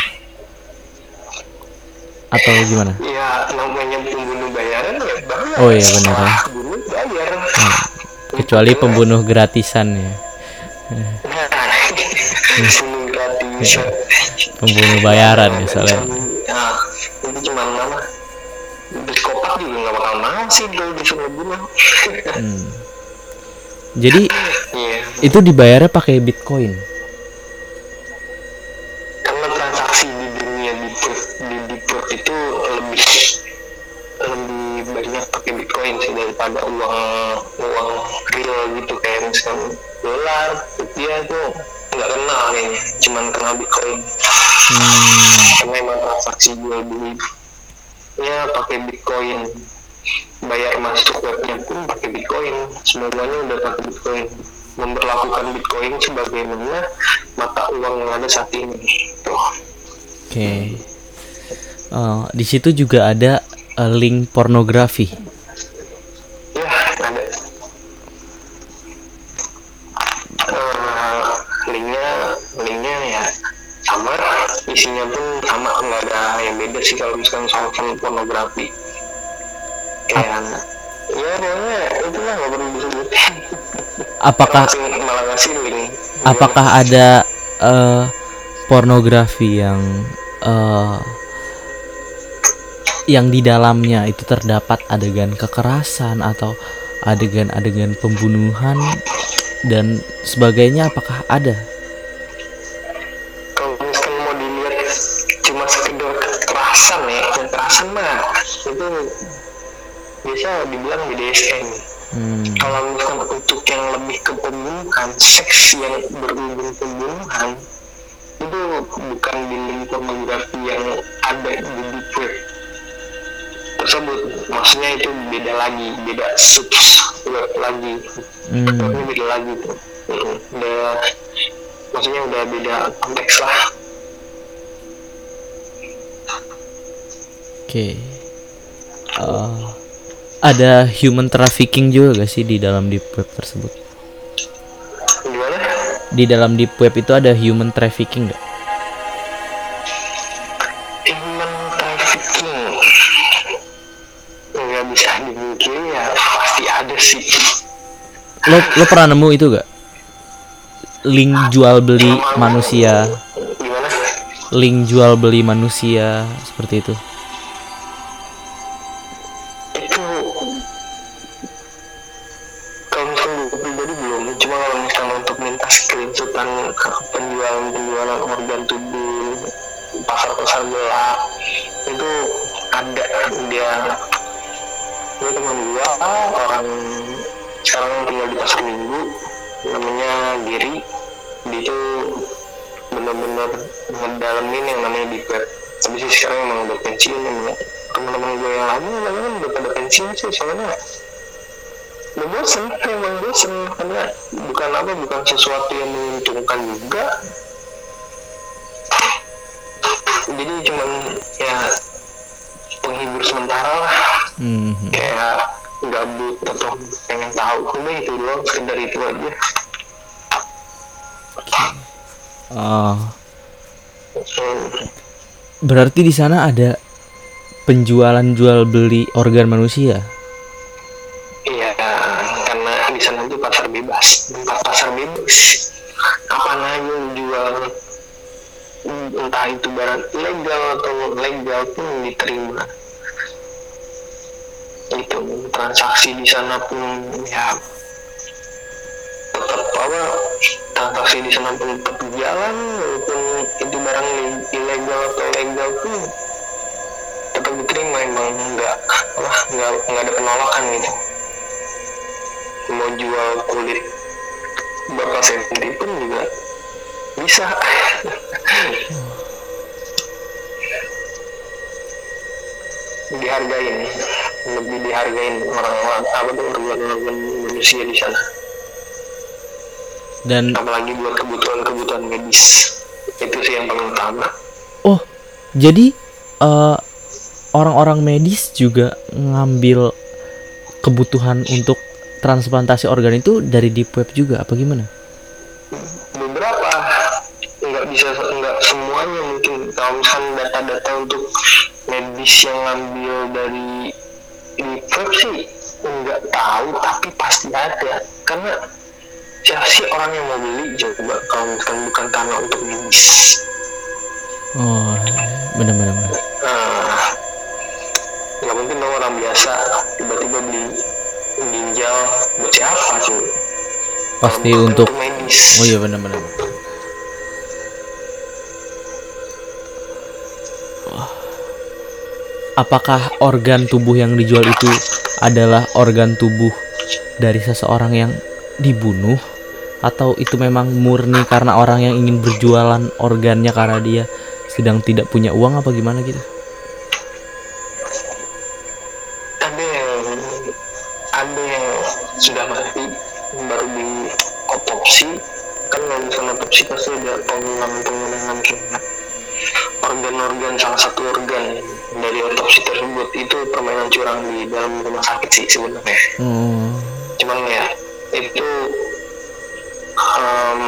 atau gimana? Ya namanya pembunuh bayaran ya bayar. Oh iya benar ya. Pembunuh bayar. Nah, kecuali pembunuh gratisan ya. Pembunuh gratisan. Pembunuh bayaran misalnya. Ya, itu cuma nama. Dikopak juga nggak bakal mau sih kalau disuruh bunuh. Hmm. Jadi yeah. Itu dibayarnya pakai Bitcoin. Karena transaksi di dunia di Bitcoin itu lebih lebih banyak pakai Bitcoin sih daripada uang uang real gitu, kayak misalnya dolar, rupiah itu nggak kenal kayaknya, cuman kenal Bitcoin. Hmm. Karena emang transaksi jual beli ya pakai Bitcoin. Bayar masuk webnya pun pakai Bitcoin, semuanya udah pakai Bitcoin, memperlakukan Bitcoin sebagai mata uang yang ada saat ini. Oke, okay. uh, di situ juga ada uh, link pornografi. Ya, ada. Uh, linknya, linknya ya sama, isinya pun sama, nggak ada yang beda sih kalau misalkan soal pornografi. Kayak, ya, ya, itu lah nggak perlu disebutin. Apakah malah ngasih link? Apakah ada uh, pornografi yang uh, yang di dalamnya itu terdapat adegan kekerasan atau adegan-adegan pembunuhan dan sebagainya, apakah ada? Kalau misalkan mau dilihat cuma sekedar kekerasan ya, kekerasan mah itu biasa dibilang B D S M. Hmm. Kalau misalkan untuk yang lebih ke pembunuhan, seks yang berhubung pembunuhan, itu bukan di link pornografi yang ada di deep web tersebut. Maksudnya itu beda lagi, beda subs web lagi. Hmm. Ini beda lagi tuh. Udah, maksudnya udah beda konteks lah. Oke. Okay. Uh. Ada human trafficking juga gak sih di dalam deep web tersebut? Gimana? Di dalam deep web itu ada human trafficking gak? Human trafficking? Gak bisa dimungkin ya, pasti ada sih. Lo, lo pernah nemu itu gak? Link jual beli manusia. Gimana? Link jual beli manusia, seperti itu. Penjualan-penjualan organ tubuh, pasar-pasar gelap itu ada. Dia dia teman gua, orang sekarang tinggal di Pasar Minggu, namanya Giri. Dia itu benar-benar mendalamin yang namanya deep web. Tapi sih sekarang emang udah pensiun, teman-teman gua yang lama kan udah pada pensiun sih, soalnya udah bosen, emang bosen, karena bukan apa, bukan sesuatu yang menguntungkan juga. Jadi cuman ya penghibur sementara lah, mm-hmm. Kayak gabut atau pengen tahu, cuma itu doang, sekedar itu aja. Oh. Hmm. Berarti di sana ada penjualan jual beli organ manusia? Iya, karena di sana itu pasar bebas, tempat pasar bebas. Apa namanya jual, entah itu barang legal atau legal pun diterima. Itu transaksi di sana pun ya tetap apa? Transaksi di sana pun tetap jalan, walaupun itu barang ilegal atau legal pun tetap diterima, emang nggak lah nggak nggak ada penolakan gitu. Mau jual kulit berapa senti pun juga bisa. Dihargain, lebih dihargain orang-orang apa tuh orang-orang manusia di sana. Dan apalagi buat kebutuhan-kebutuhan medis, itu sih yang paling utama. Oh, jadi uh, orang-orang medis juga ngambil kebutuhan untuk transplantasi organ itu dari deep web juga apa gimana? Beberapa, nggak bisa, nggak semuanya mungkin. Kalau misalnya data-data untuk medis yang ngambil dari deep web sih nggak tahu, tapi pasti ada. Karena siapa sih orang yang mau beli coba kalau bukan bukan karena untuk medis? Oh, benar-benar. Nah, nggak mungkin dong orang biasa tiba-tiba beli ginjal buat siapa sih? Pasti um, untuk, untuk medis. Oh iya benar-benar. Oh. Apakah organ tubuh yang dijual itu adalah organ tubuh dari seseorang yang dibunuh, atau itu memang murni karena orang yang ingin berjualan organnya karena dia sedang tidak punya uang apa gimana gitu? Ada yang sudah mati baru di otopsi, kan kalau misalnya otopsi pasti ada pengulangan pengulangan organ-organ, salah satu organ dari otopsi tersebut. Itu permainan curang di dalam rumah sakit sih sebenarnya. Hmm. Cuman ya itu um,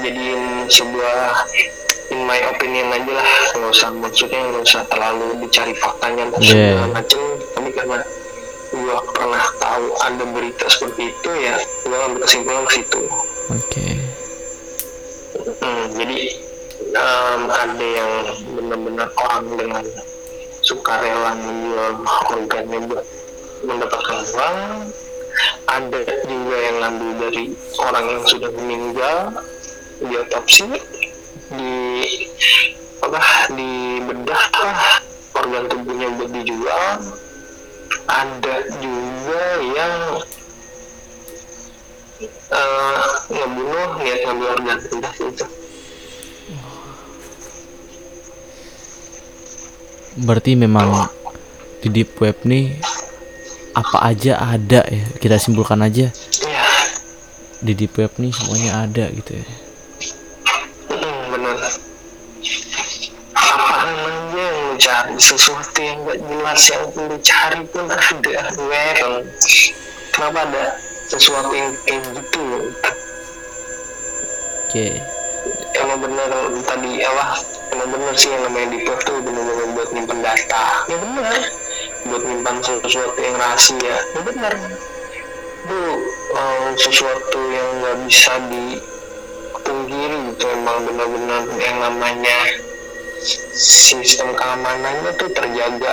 jadiin sebuah in my opinion aja lah, nggak usah, maksudnya nggak usah terlalu dicari faktanya dan segala yeah. macam. Tapi karena gua pernah tahu ada berita seperti itu ya, gua ambil kesimpulan ke situ. Oke. Okay. Hmm, jadi um, ada yang benar-benar orang dengan sukarela menjual organnya buat mendapatkan uang. Ada juga yang ngambil dari orang yang sudah meninggal, diotopsi, di apa, dibedah organ tubuhnya buat dijual. Ada juga yang uh, ngebunuh niat ngambil organ, entah itu. Berarti memang di deep web nih apa aja ada ya, kita simpulkan aja ya. Di deep web nih semuanya ada gitu ya. Hmm, bener. Apa namanya yang lu cari, sesuatu yang gak jelas yang lu cari pun ada. Well, kenapa ada sesuatu yang kayak gitu? Oke. Emang bener tadi, alah, emang bener sih yang namanya deep web tuh bener-bener buat nyimpen data. Ya bener, buat nyimpan sesuatu yang rahasia. Ya benar, itu um, sesuatu yang nggak bisa dipungkiri gitu. Emang benar-benar yang namanya sistem keamanannya tuh terjaga.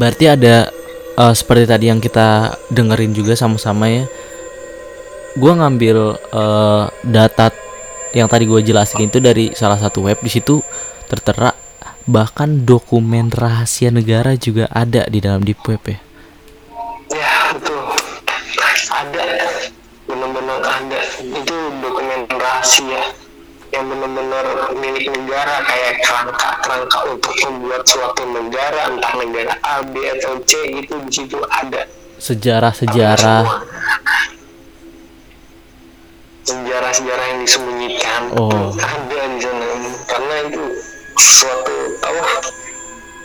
Berarti ada uh, seperti tadi yang kita dengerin juga sama-sama ya. Gue ngambil uh, data yang tadi gue jelasin itu dari salah satu web. Di situ tertera bahkan dokumen rahasia negara juga ada di dalam deep web ya. Ya betul, ada, benar-benar ada. Itu dokumen rahasia yang benar-benar milik negara, kayak kerangka-kerangka untuk membuat suatu negara, entah negara A, B atau C gitu. Di situ ada sejarah-sejarah, sejarah-sejarah yang disembunyikan. Oh. Ada di sana, karena itu suatu apa,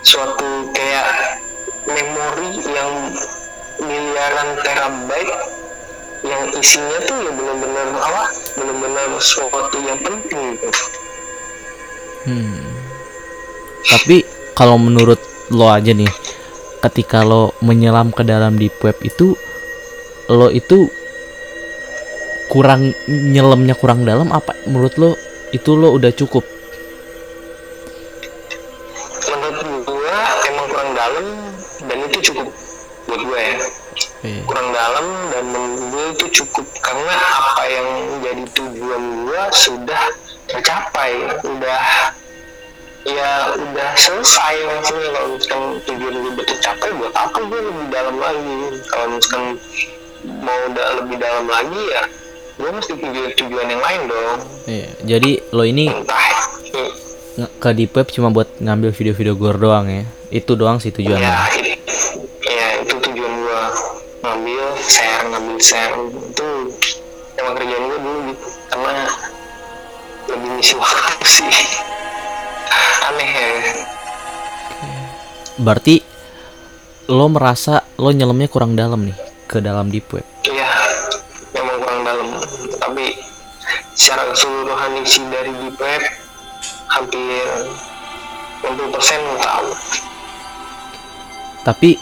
suatu kayak memori yang miliaran terabyte yang isinya tuh ya benar-benar apa, benar-benar suatu yang penting. Hmm. Tapi kalau menurut lo aja nih, ketika lo menyelam ke dalam deep web itu, lo itu kurang, nyelamnya kurang dalam apa? Menurut lo itu lo udah cukup? Kurang dalam, dan menurut gue itu cukup karena apa yang jadi tujuan gue sudah tercapai, udah ya udah selesai. Maksudnya kalau misalkan tujuan gue udah tercapai, buat apa gue lebih dalam lagi? Kalau misalkan mau udah lebih dalam lagi ya gue mesti tujuan tujuan yang lain dong. Iya, jadi lo ini entah ke deep web cuma buat ngambil video-video gore doang ya? Itu doang sih tujuannya ya, ya itu tujuan gue. Ngambil share, ngambil share itu emang kerjaan gue dulu gitu, karena lebih ngisi waktu sih. Aneh ya. Berarti lo merasa lo nyelamnya kurang dalam nih ke dalam deep web? Iya, emang kurang dalam. Tapi secara keseluruhan isi dari deep web hampir enam puluh persen lo tahu. Tapi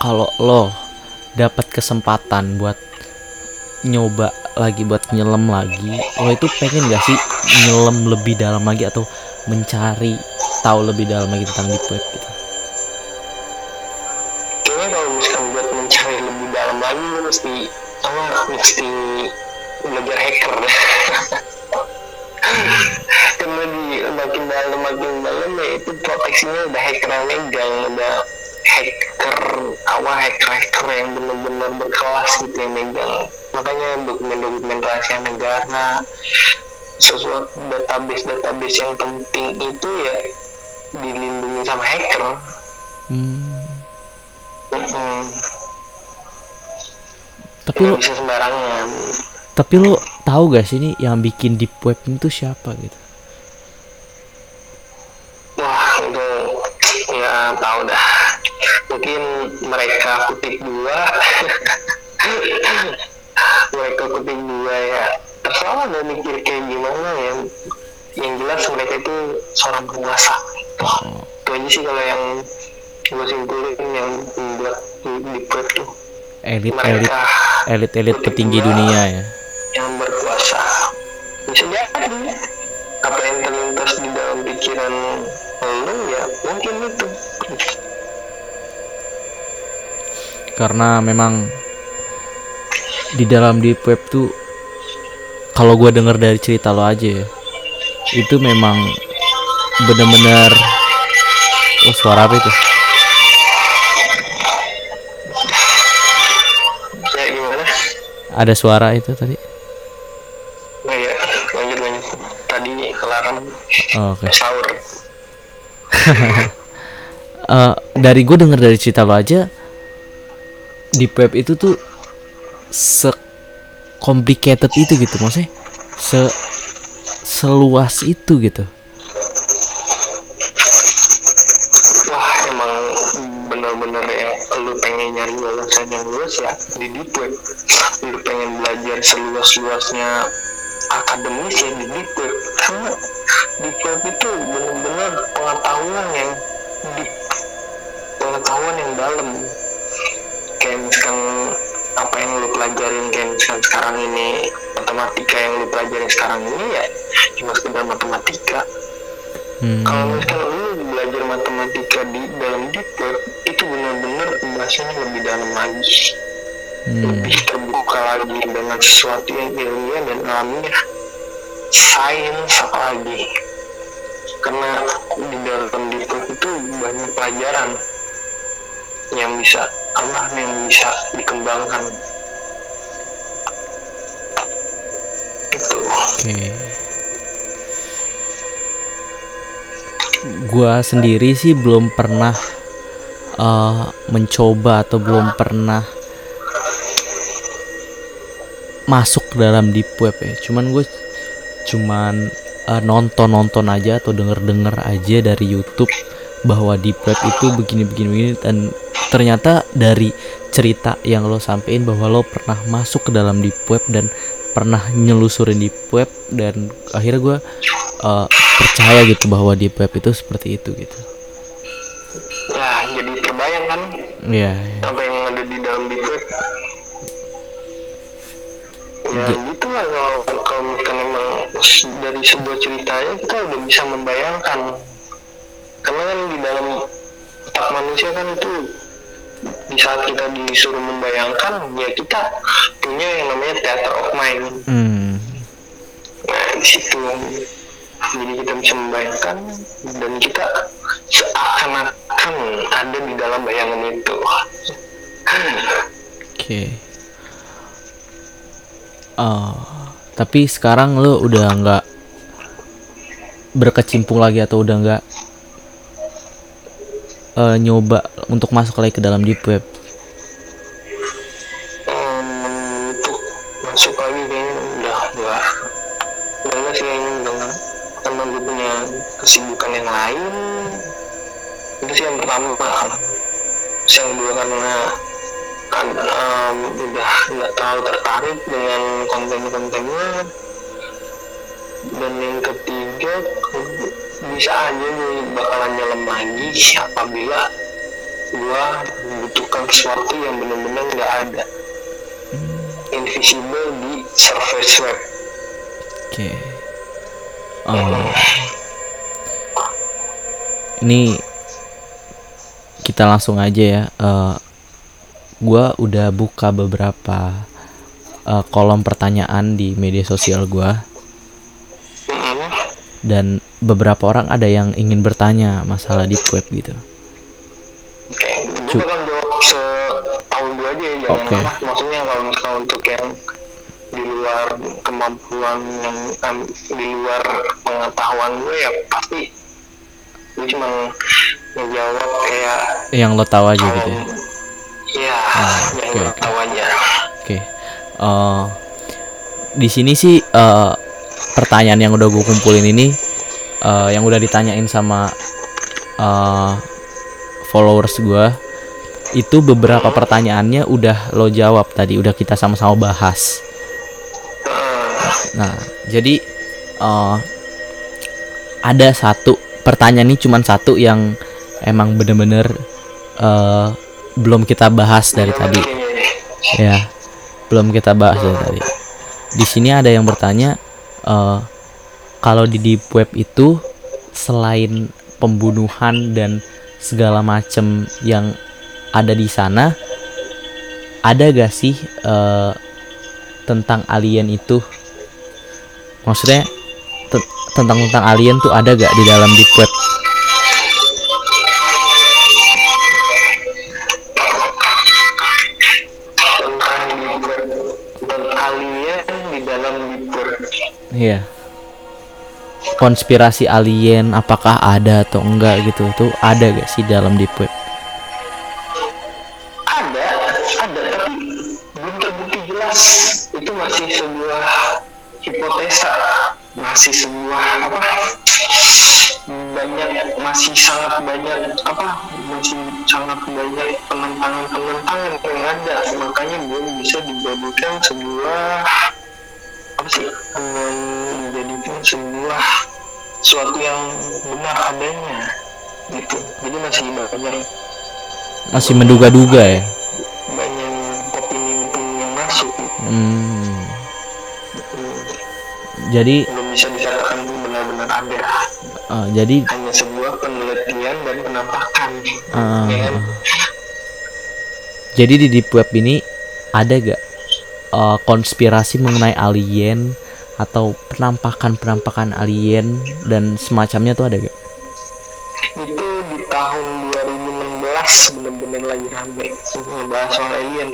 kalau lo dapat kesempatan buat nyoba lagi, buat nyelam lagi, lo itu pengen gak sih nyelam lebih dalam lagi atau mencari tahu lebih dalam lagi tentang deep web gitu? Kayaknya kalau misalkan buat mencari lebih dalam lagi lo mesti apa, mesti belajar hacker. Karena di makin dalam makin dalam ya itu proteksinya udah hacker yang megang, udah hacker awal, hacker-hacker yang benar-benar berkelas gitu yang megang. Makanya dokumen-dokumen rahasia negara, sesuatu database-database yang penting itu ya dilindungi sama hacker. Hmm. Mm-hmm. Tapi lo bisa sembarangan. Tapi lo tahu gak sih ini yang bikin deep web itu siapa gitu? Wah, itu ya tahu dah. Mungkin mereka kutip dua, mereka kutip dua ya. Terserah mau mikir kayak gimana ya. Yang jelas mereka itu seorang penguasa. Wah, itu aja sih kalau yang gue simpulin yang membuat deep web tuh. Elit-elit, elit-elit petinggi dunia ya. Yang berkuasa bisa jadi apa yang terlintas di dalam pikiran lo ya mungkin itu, karena memang di dalam deep web tuh kalau gue dengar dari cerita lo aja ya, itu memang benar-benar oh, suara apa itu ya, gimana? Ada suara itu tadi. Oh, oke. Okay. Sahur. uh, dari gue dengar dari cerita lo aja, di web itu tuh se-complicated itu gitu, maksudnya se-seluas itu gitu. Wah, emang bener-bener ya, lu pengen nyari wawasan yang luas ya di deep web. Lu pengen belajar seluas-luasnya akademis ya di deep web, karena deep web itu benar-benar pengetahuan yang deep, pengetahuan yang dalam. Kayak misalkan apa yang lu pelajarin, kayak misalkan sekarang ini matematika yang lu pelajarin sekarang ini ya cuma sekedar matematika. hmm. Kalau misalkan lu belajar matematika di dalam deep web itu benar-benar pembahasannya lebih dalam lagi. Hmm. Lebih terbuka lagi dengan sesuatu yang ilmiah dan alamiah, sains apalagi, karena di dalam deep web itu banyak pelajaran yang bisa Allah yang bisa dikembangkan itu. Okay. Gua sendiri sih belum pernah uh, mencoba atau belum pernah masuk dalam deep web ya. Cuman gue cuman uh, nonton-nonton aja atau denger-denger aja dari YouTube bahwa deep web itu begini-begini-begini, dan ternyata dari cerita yang lo sampein bahwa lo pernah masuk ke dalam deep web dan pernah nyelusurin deep web, dan akhirnya gue uh, percaya gitu bahwa deep web itu seperti itu gitu. Nah, jadi terbayang kan? Iya. Yeah, yeah. Apa yang ada di dalam deep web? Ya gitu lah, kalau, kalau misalkan emang dari sebuah ceritanya kita udah bisa membayangkan. Karena kan di dalam otak manusia kan itu, di saat kita disuruh membayangkan, ya kita punya yang namanya theater of mind. hmm. Nah disitu, jadi kita bisa membayangkan dan kita seakan-akan ada di dalam bayangan itu. Oke. Okay. Oh, tapi sekarang lo udah nggak berkecimpung lagi atau udah nggak uh, nyoba untuk masuk lagi ke dalam deep web? Um, untuk masuk lagi kayaknya udah udah udah sih kayaknya udah, karena gue punya kesibukan yang lain. Itu sih yang pertama. Terus yang kedua karena Kan, um, udah nggak terlalu tertarik dengan konten-kontennya, dan yang ketiga bisa aja gue bakalan nyelam lagi apabila gue membutuhkan sesuatu yang benar-benar nggak ada, invisible di surface web. Oke. Okay. Oh. Ini kita langsung aja ya. Uh, gue udah buka beberapa uh, kolom pertanyaan di media sosial gue, dan beberapa orang ada yang ingin bertanya masalah deep web gitu. Oke, gue akan jawab setahun dua aja ya. Okay. Maksudnya kalau misalnya untuk yang di luar kemampuan, yang um, di luar pengetahuan gue ya pasti gue cuma menjawab kayak yang lo tahu aja um, gitu ya. Ya, ah, yang okay, okay. Tahu aja. Oke. Okay. Uh, di sini sih uh, pertanyaan yang udah gue kumpulin ini uh, yang udah ditanyain sama uh, followers gue itu beberapa pertanyaannya udah lo jawab tadi, udah kita sama-sama bahas. Nah, jadi uh, ada satu pertanyaan ini, cuman satu yang emang bener-bener uh, belum kita bahas dari tadi. Ya, belum kita bahas dari tadi. Di sini ada yang bertanya uh, kalau di deep web itu selain pembunuhan dan segala macem yang ada di sana, ada gak sih uh, tentang alien itu? Maksudnya te- tentang-tentang alien tuh ada gak di dalam deep web? Iya, konspirasi alien apakah ada atau enggak gitu, tuh ada gak sih dalam deep web? Ada, ada, tapi belum terbukti jelas. Itu masih sebuah hipotesa, masih sebuah apa? Banyak, masih sangat banyak apa? Masih sangat banyak penentangan-penentangan yang ada. Makanya belum bisa dijadikan sebuah apa sih, menjadikan sebuah suatu yang benar adanya gitu. Jadi masih banyak, masih menduga-duga ya, banyak opini-opini yang masuk gitu. hmm. Hmm. Jadi belum bisa dikatakan benar-benar ada. Uh, jadi hanya sebuah penelitian dan penampakan. Uh, dan... Jadi di deep web ini ada gak Uh, konspirasi mengenai alien atau penampakan-penampakan alien dan semacamnya tuh ada gak? Itu di tahun dua ribu enam belas benar-benar lagi rame ngebahas soal alien.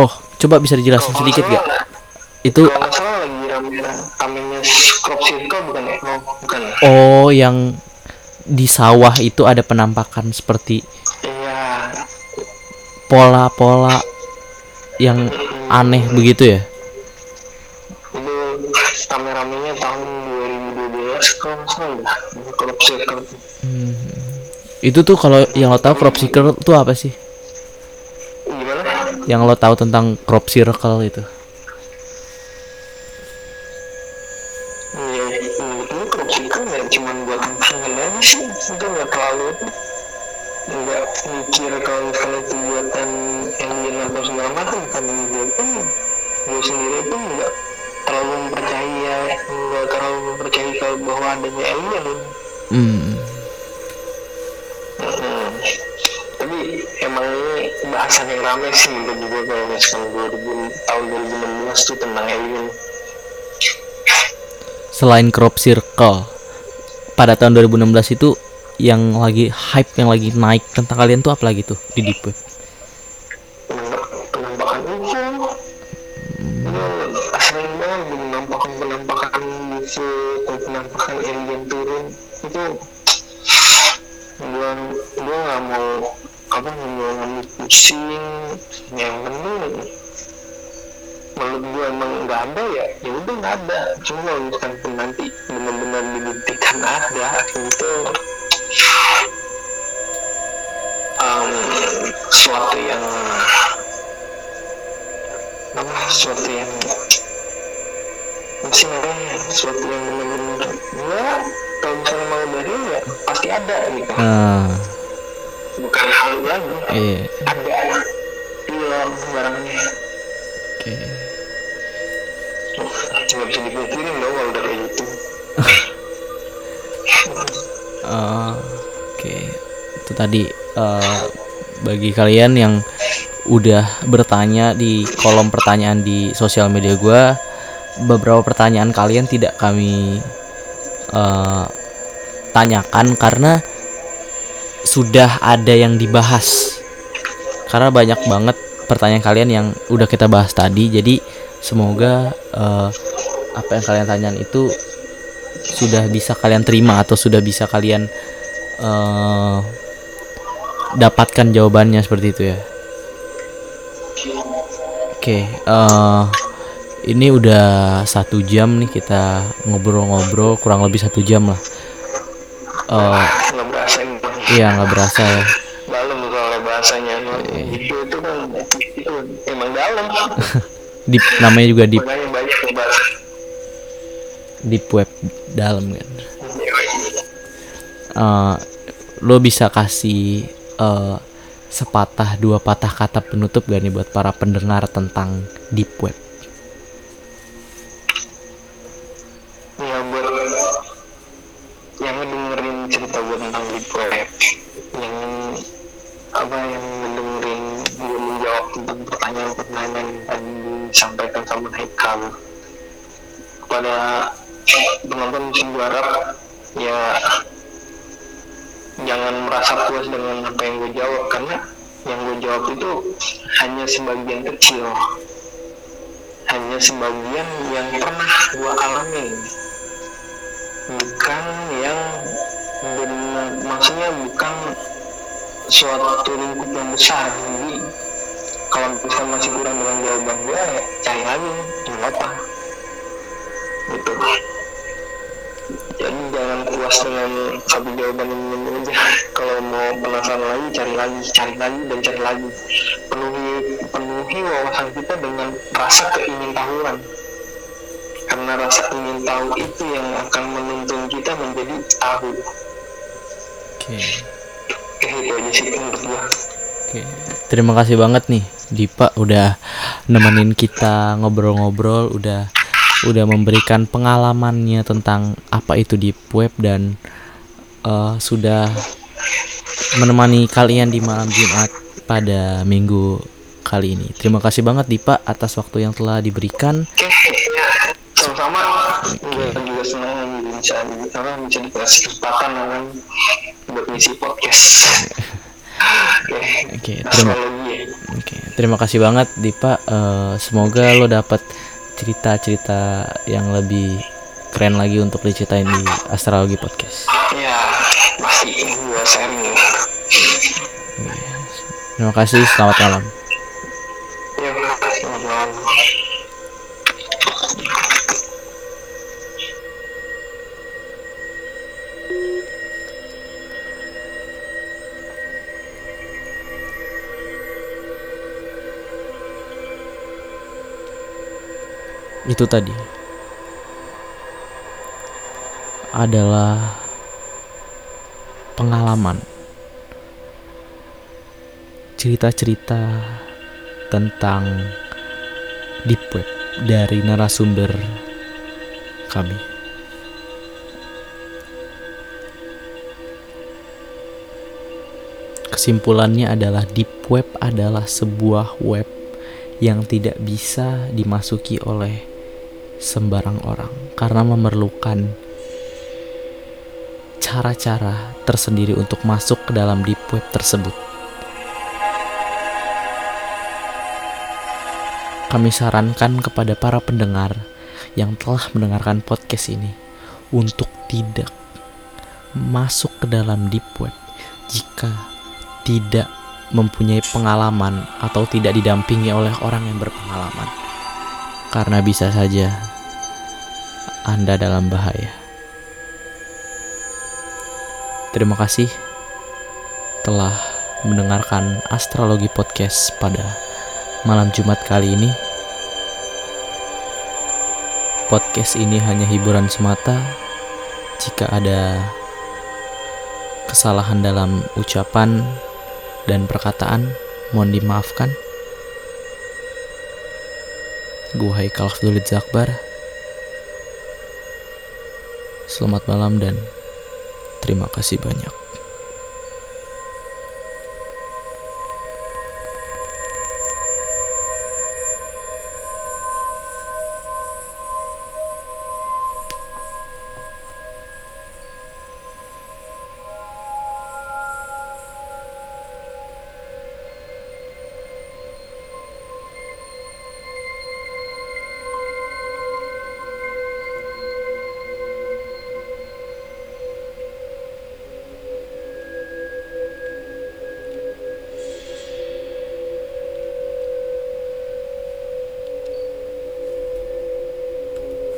Oh, coba bisa dijelasin oh, sedikit gak? Itu kalau gak salah lagi rame-ramenya crop circle bukan ya? Oh, bukan. Oh, yang di sawah itu ada penampakan seperti iya, pola-pola yang aneh begitu ya? Itu rame-ramenya tahun dua ribu dua belas kalau nggak salah, crop circle. Hmm. Itu tuh kalau yang lo tahu crop circle itu apa sih? Gimana? Yang lo tahu tentang crop circle itu? Ya, itu crop circle ya cuma buat pengen aja sih, itu nggak terlalu nggak mikir kalau misalnya itu buatan alien atau segala macam. Kan gue pun gue sendiri pun nggak terlalu mempercaya nggak terlalu mempercaya kalau bahwa adanya alien. hmm. Hmm. Tapi emang ini bahasan yang ramai sih bagi gue kalau misalkan tahun dua ribu enam belas tuh tentang alien. Selain crop circle pada tahun dua ribu enam belas itu yang lagi hype, yang lagi naik tentang kalian tuh apa lagi tuh di deep web? Penampakan U F O. Sering banget penampakan-penampakan U F O, penampakan alien turun itu. Gua gua nggak mau apa nggak mau pusing. Yang penting menurut gue emang nggak ada ya, ya udah nggak ada. Cuma kalau misalkan nanti benar-benar dibuktikan ada itu um, suatu yang apa suatu yang masih namanya suatu yang benar-benar ya kalau misalnya mau dari ya pasti ada gitu. Uh. Bukan hal lagi yeah. Ada film barangnya. Oke. Okay. Cuma bisa dipikirin dong kalau udah kayak gitu. uh, Oke okay. Itu tadi uh, bagi kalian yang udah bertanya di kolom pertanyaan di sosial media gue, beberapa pertanyaan kalian tidak kami uh, tanyakan karena sudah ada yang dibahas. Karena banyak banget pertanyaan kalian yang udah kita bahas tadi. Jadi semoga uh, apa yang kalian tanyain itu sudah bisa kalian terima atau sudah bisa kalian uh, dapatkan jawabannya seperti itu ya. Oke, okay, uh, Ini udah satu jam nih kita ngobrol-ngobrol, kurang lebih satu jam lah. Uh, ah, nggak berasa ini. Iya, nggak berasa ya. Dalam kalau bahasanya eh. itu itu kan itu emang dalam. Di namanya juga deep. Deep web dalam kan. Uh, lo bisa kasih uh, sepatah dua patah kata penutup gak nih buat para pendengar tentang deep web? Ya, buat yang dengerin cerita gue tentang deep web, yang apa yang dengerin gue menjawab tentang pertanyaan-pertanyaan yang disampaikan sama Haikal kepada teman-teman, gue harap ya jangan merasa puas dengan apa yang gue jawab, karena yang gue jawab itu hanya sebagian kecil, hanya sebagian yang pernah gue alami, bukan yang benar, maksudnya bukan suatu lingkup yang besar. Jadi kalau misalnya masih kurang dengan jawaban gue, ya cari lagi, nggak apa gitu. Jadi jangan puas dengan satu jawaban yang benar aja. Kalau mau penasaran lagi, cari lagi, cari lagi dan cari lagi. Penuhi penuhi wawasan kita dengan rasa keingintahuan. Karena rasa ingin tahu itu yang akan menuntun kita menjadi tahu. Oke. Oke, itu aja sih menurut gua. Oke. Terima kasih banget nih Dipa udah nemenin kita ngobrol-ngobrol, udah udah memberikan pengalamannya tentang apa itu deep web, dan uh, sudah menemani kalian di malam Jumat pada minggu kali ini. Terima kasih banget Dipa atas waktu yang telah diberikan. Oke, sama-sama. Gue juga senang bisa menjadi kesempatan buat ngisi podcast. Oke, terima Oke, terima kasih banget Dipa. Uh, semoga lo dapat cerita-cerita yang lebih keren lagi untuk diceritain di Astrologi Podcast. Iya, masih gue sharing. Terima kasih, selamat malam. Ya, selamat malam. Itu tadi adalah pengalaman, cerita-cerita tentang deep web dari narasumber kami. Kesimpulannya adalah deep web adalah sebuah web yang tidak bisa dimasuki oleh sembarang orang karena memerlukan cara-cara tersendiri untuk masuk ke dalam deep web tersebut. Kami sarankan kepada para pendengar yang telah mendengarkan podcast ini untuk tidak masuk ke dalam deep web jika tidak mempunyai pengalaman atau tidak didampingi oleh orang yang berpengalaman, karena bisa saja Anda dalam bahaya. Terima kasih telah mendengarkan Astrologi Podcast pada malam Jumat kali ini. Podcast ini hanya hiburan semata. Jika ada kesalahan dalam ucapan dan perkataan, mohon dimaafkan. Gua Haikal Afdalitza Akbar. Selamat malam dan terima kasih banyak.